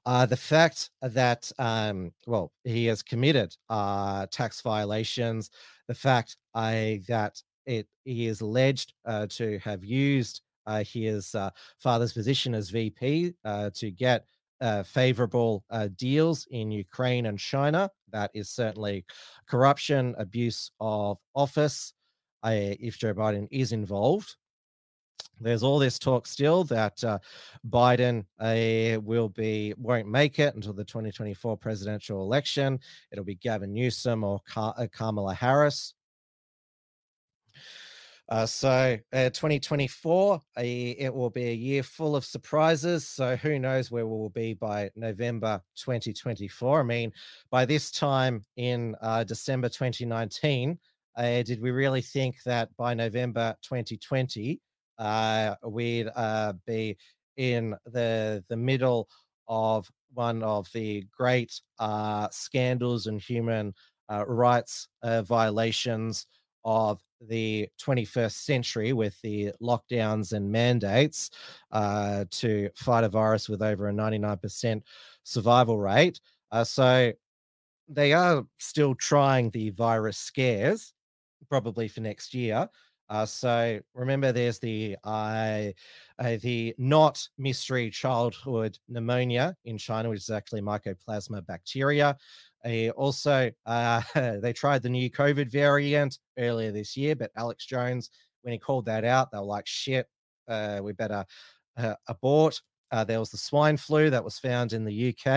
uh the fact that um well he has committed uh tax violations, the fact I uh, that it he is alleged uh, to have used uh, his uh, father's position as V P uh, to get uh, favorable uh, deals in Ukraine and China. That is certainly corruption, abuse of office uh, if Joe Biden is involved. There's all this talk still that uh, Biden uh, will be won't make it until the twenty twenty-four presidential election. It'll be Gavin Newsom or Ka- uh, Kamala Harris. Uh, so uh, twenty twenty-four, uh, it will be a year full of surprises. So who knows where we will be by November twenty twenty-four. I mean, by this time in uh, December twenty nineteen, uh, did we really think that by November twenty twenty, Uh, we'd uh, be in the the middle of one of the great uh, scandals and human uh, rights uh, violations of the twenty-first century, with the lockdowns and mandates uh, to fight a virus with over a ninety-nine percent survival rate. Uh, so they are still trying the virus scares, probably for next year. Uh, so remember, there's the uh, uh, the not mystery childhood pneumonia in China, which is actually mycoplasma bacteria. Uh, also, uh, they tried the new COVID variant earlier this year, but Alex Jones, when he called that out, they were like, shit, uh, we better uh, abort. Uh, there was the swine flu that was found in the U K.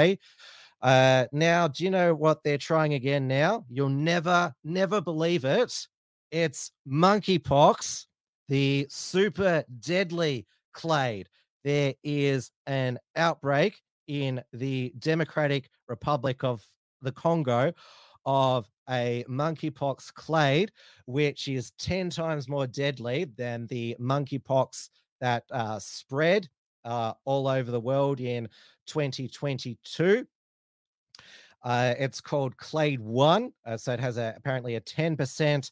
Uh, now, do you know what they're trying again now? You'll never, never believe it. It's monkeypox, the super deadly clade. There is an outbreak in the Democratic Republic of the Congo of a monkeypox clade, which is ten times more deadly than the monkeypox that uh, spread uh, all over the world in twenty twenty-two. Uh, it's called clade one. Uh, so it has a, apparently a ten percent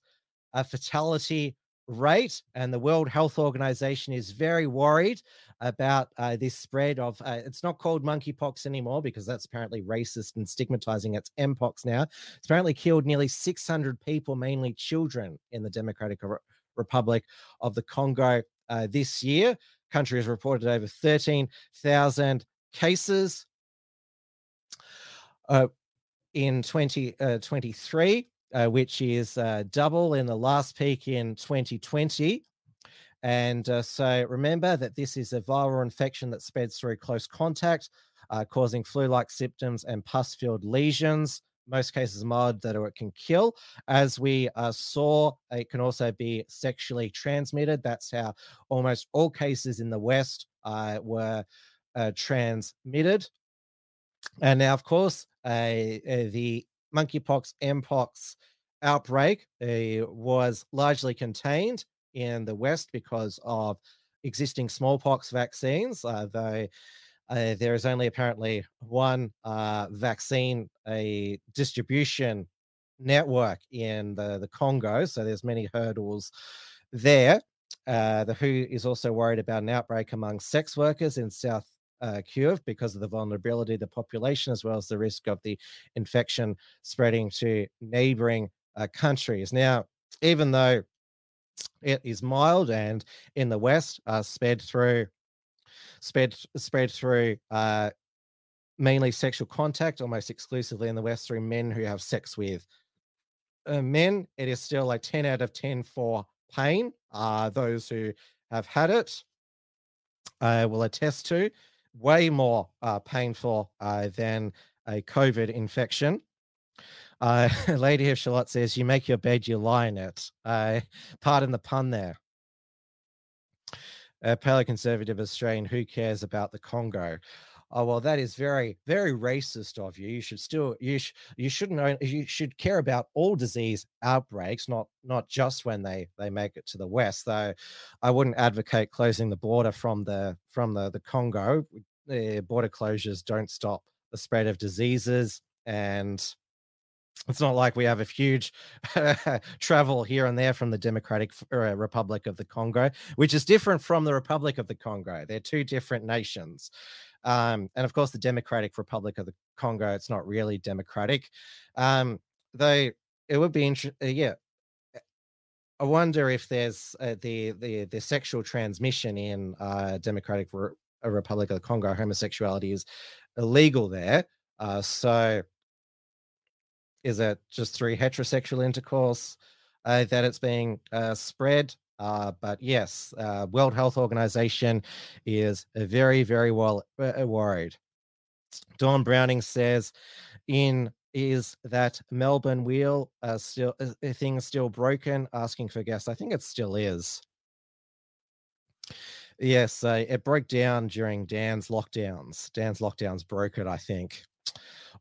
uh, fatality rate. And the World Health Organization is very worried about uh, this spread of, uh, it's not called monkeypox anymore because that's apparently racist and stigmatizing. It's Mpox now. It's apparently killed nearly six hundred people, mainly children, in the Democratic Re- Republic of the Congo uh, this year. Country has reported over thirteen thousand cases uh, in twenty twenty-three, uh, which is uh, double in the last peak in twenty twenty. And uh, so remember that this is a viral infection that spreads through close contact, uh, causing flu-like symptoms and pus-filled lesions. Most cases mild, that it can kill. As we uh, saw, it can also be sexually transmitted. That's how almost all cases in the West uh, were uh, transmitted. And now, of course, uh, uh, the monkeypox, Mpox outbreak uh, was largely contained in the West because of existing smallpox vaccines, uh, though uh, there is only apparently one uh, vaccine a distribution network in the, the Congo, so there's many hurdles there. Uh, the W H O is also worried about an outbreak among sex workers in South uh, Kivu because of the vulnerability of the population as well as the risk of the infection spreading to neighboring uh, countries. Now, even though it is mild and in the West uh, spread through spread spread through uh, mainly sexual contact, almost exclusively in the West through men who have sex with uh, men. It is still a ten out of ten for pain. Uh, those who have had it uh, will attest to way more uh, painful uh, than a COVID infection. Uh, Lady of Shalott says, you make your bed, you lie in it. Uh, pardon the pun there. A paleoconservative Australian, who cares about the Congo? Oh, well, that is very, very racist of you. You should still, you, sh- you shouldn't, own, you should care about all disease outbreaks, not, not just when they, they make it to the West, though I wouldn't advocate closing the border from the, from the, the Congo. Uh, border closures don't stop the spread of diseases, and it's not like we have a huge travel here and there from the Democratic Republic of the Congo, which is different from the Republic of the Congo. They're two different nations. Um, and, of course, the Democratic Republic of the Congo, it's not really democratic. Um, though it would be interesting. Uh, yeah. I wonder if there's uh, the, the, the sexual transmission in uh, Democratic Re- Republic of the Congo. Homosexuality is illegal there. Uh, so... Is it just through heterosexual intercourse uh, that it's being uh, spread? Uh, but yes, uh, World Health Organization is very, very well uh, worried. Dawn Browning says, "In is that Melbourne wheel uh, still uh, thing still broken?" Asking for gas. I think it still is. Yes, uh, it broke down during Dan's lockdowns. Dan's lockdowns broke it, I think.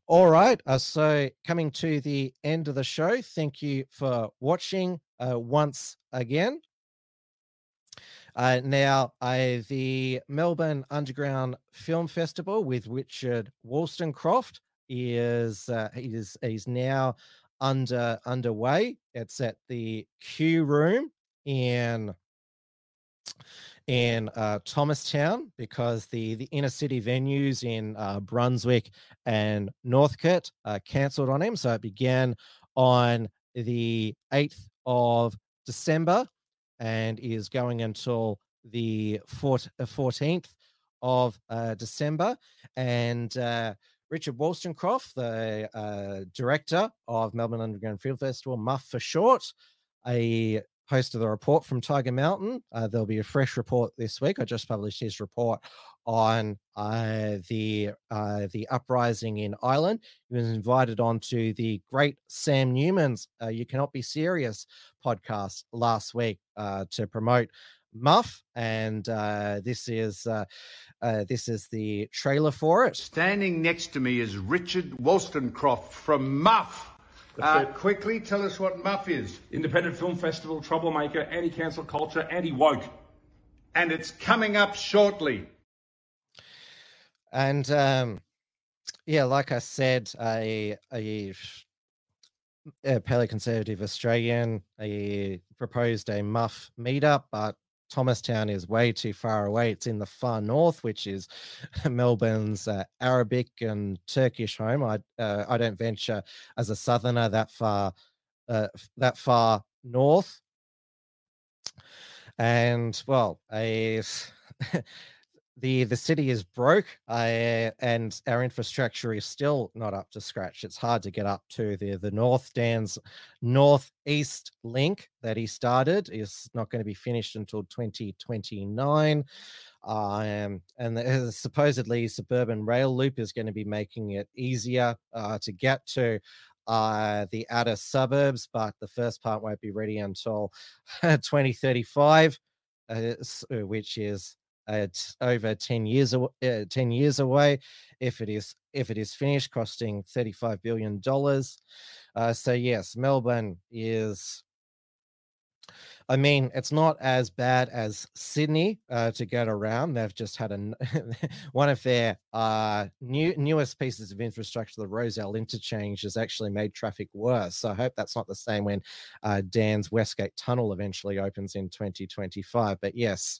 All right, uh, so coming to the end of the show, thank you for watching uh, once again. Uh, now, uh, the Melbourne Underground Film Festival with Richard Wollstonecroft is uh, is is now under underway. It's at the Q Room in in uh, Thomastown, because the, the inner city venues in uh, Brunswick and Northcote uh, cancelled on him. So it began on the eighth of December and is going until the fourteenth of uh, December. And uh, Richard Wollstonecroft, the uh, director of Melbourne Underground Film Festival, M U F for short, a host of the report from Tiger Mountain. Uh, there'll be a fresh report this week. I just published his report on uh, the uh, the uprising in Ireland. He was invited onto the great Sam Newman's uh, You Cannot Be Serious podcast last week uh, to promote Muff, and uh, this is uh, uh, this is the trailer for it. Standing next to me is Richard Wollstonecroft from Muff. Uh, quickly, tell us what Muff is. Independent Film Festival, troublemaker, anti-cancel culture, anti-woke. And it's coming up shortly. And, um, yeah, like I said, a, a, a paleoconservative Australian a, proposed a Muff meetup, but Thomastown is way too far away. It's in the far north, which is Melbourne's uh, Arabic and Turkish home. I uh, I don't venture as a southerner that far uh, that far north. And well, I, the the city is broke, I, and our infrastructure is still not up to scratch. It's hard to get up to the the North Dan's northeast link that he started is not going to be finished until twenty twenty-nine, um, and the supposedly suburban rail loop is going to be making it easier uh, to get to uh the outer suburbs, but the first part won't be ready until twenty thirty-five, uh, which is uh, t- over ten years aw- uh, ten years away if it is if it is finished, costing thirty-five billion dollars. Uh so yes, Melbourne is, I mean, it's not as bad as Sydney uh, to get around. They've just had a, one of their uh, new, newest pieces of infrastructure, the Roselle Interchange, has actually made traffic worse. So I hope that's not the same when uh, Dan's Westgate Tunnel eventually opens in twenty twenty-five. But yes,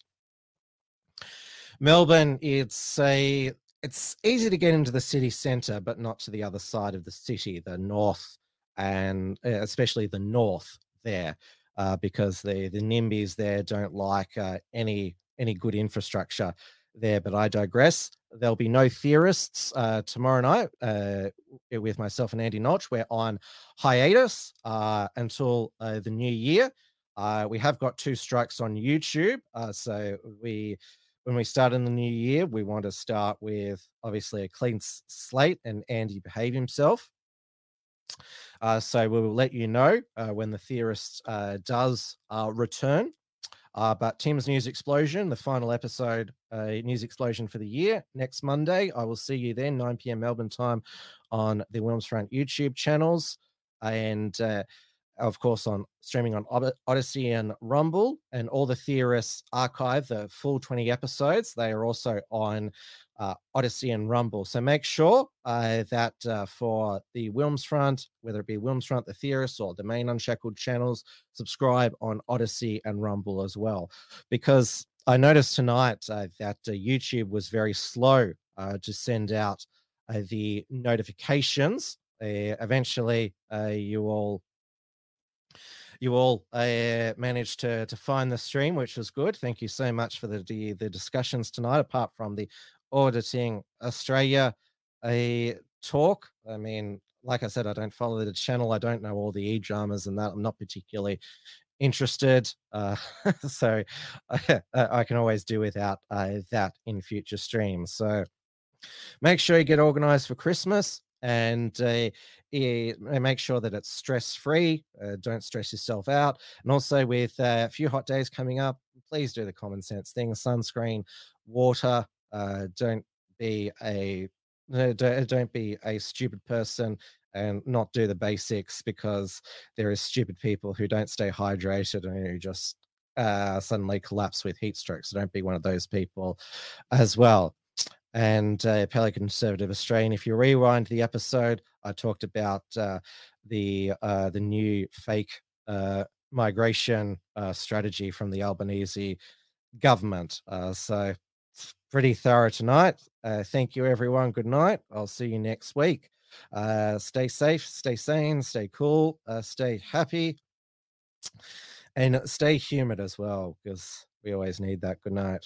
Melbourne, it's a it's easy to get into the city centre, but not to the other side of the city, the north, and especially the north there. Uh, because the the NIMBYs there don't like uh, any any good infrastructure there. But I digress. There'll be no theorists uh, tomorrow night uh, with myself and Andy Notch. We're on hiatus uh, until uh, the new year. Uh, we have got two strikes on YouTube, uh, so we when we start in the new year, we want to start with obviously a clean slate and Andy behave himself. Uh, so we will let you know uh, when the theorist uh, does uh, return. Uh, but Tim's News Explosion, the final episode, uh, News Explosion for the year, next Monday. I will see you then, nine p.m. Melbourne time, on the Wilmsfront YouTube channels. And, uh, of course, on streaming on Od- Odyssey and Rumble. And all the theorists archive, the full twenty episodes, they are also on Uh, Odyssey and Rumble. So make sure uh, that uh, for the Wilmsfront, whether it be Wilmsfront, the Theorists, or the main Unshackled channels, subscribe on Odyssey and Rumble as well. Because I noticed tonight uh, that uh, YouTube was very slow uh, to send out uh, the notifications. Uh, eventually, uh, you all You all uh, managed to to find the stream, which was good. Thank you so much for the the, the discussions tonight. Apart from the Auditing Australia uh, talk, I mean, like I said, I don't follow the channel. I don't know all the e-dramas and that. I'm not particularly interested, uh, so I, I can always do without uh, that in future streams. So make sure you get organised for Christmas. And uh, make sure that it's stress-free. Uh, don't stress yourself out. And also, with uh, a few hot days coming up, please do the common sense thing: sunscreen, water. Uh, don't be a don't be a stupid person and not do the basics, because there are stupid people who don't stay hydrated and who just uh, suddenly collapse with heat strokes. So don't be one of those people, as well. And uh, Paleoconservative Australian, if you rewind the episode, I talked about uh, the uh, the new fake uh, migration uh, strategy from the Albanese government. Uh, so it's pretty thorough tonight. Uh, thank you, everyone. Good night. I'll see you next week. Uh, stay safe, stay sane, stay cool, uh, stay happy, and stay humid as well, because we always need that. Good night.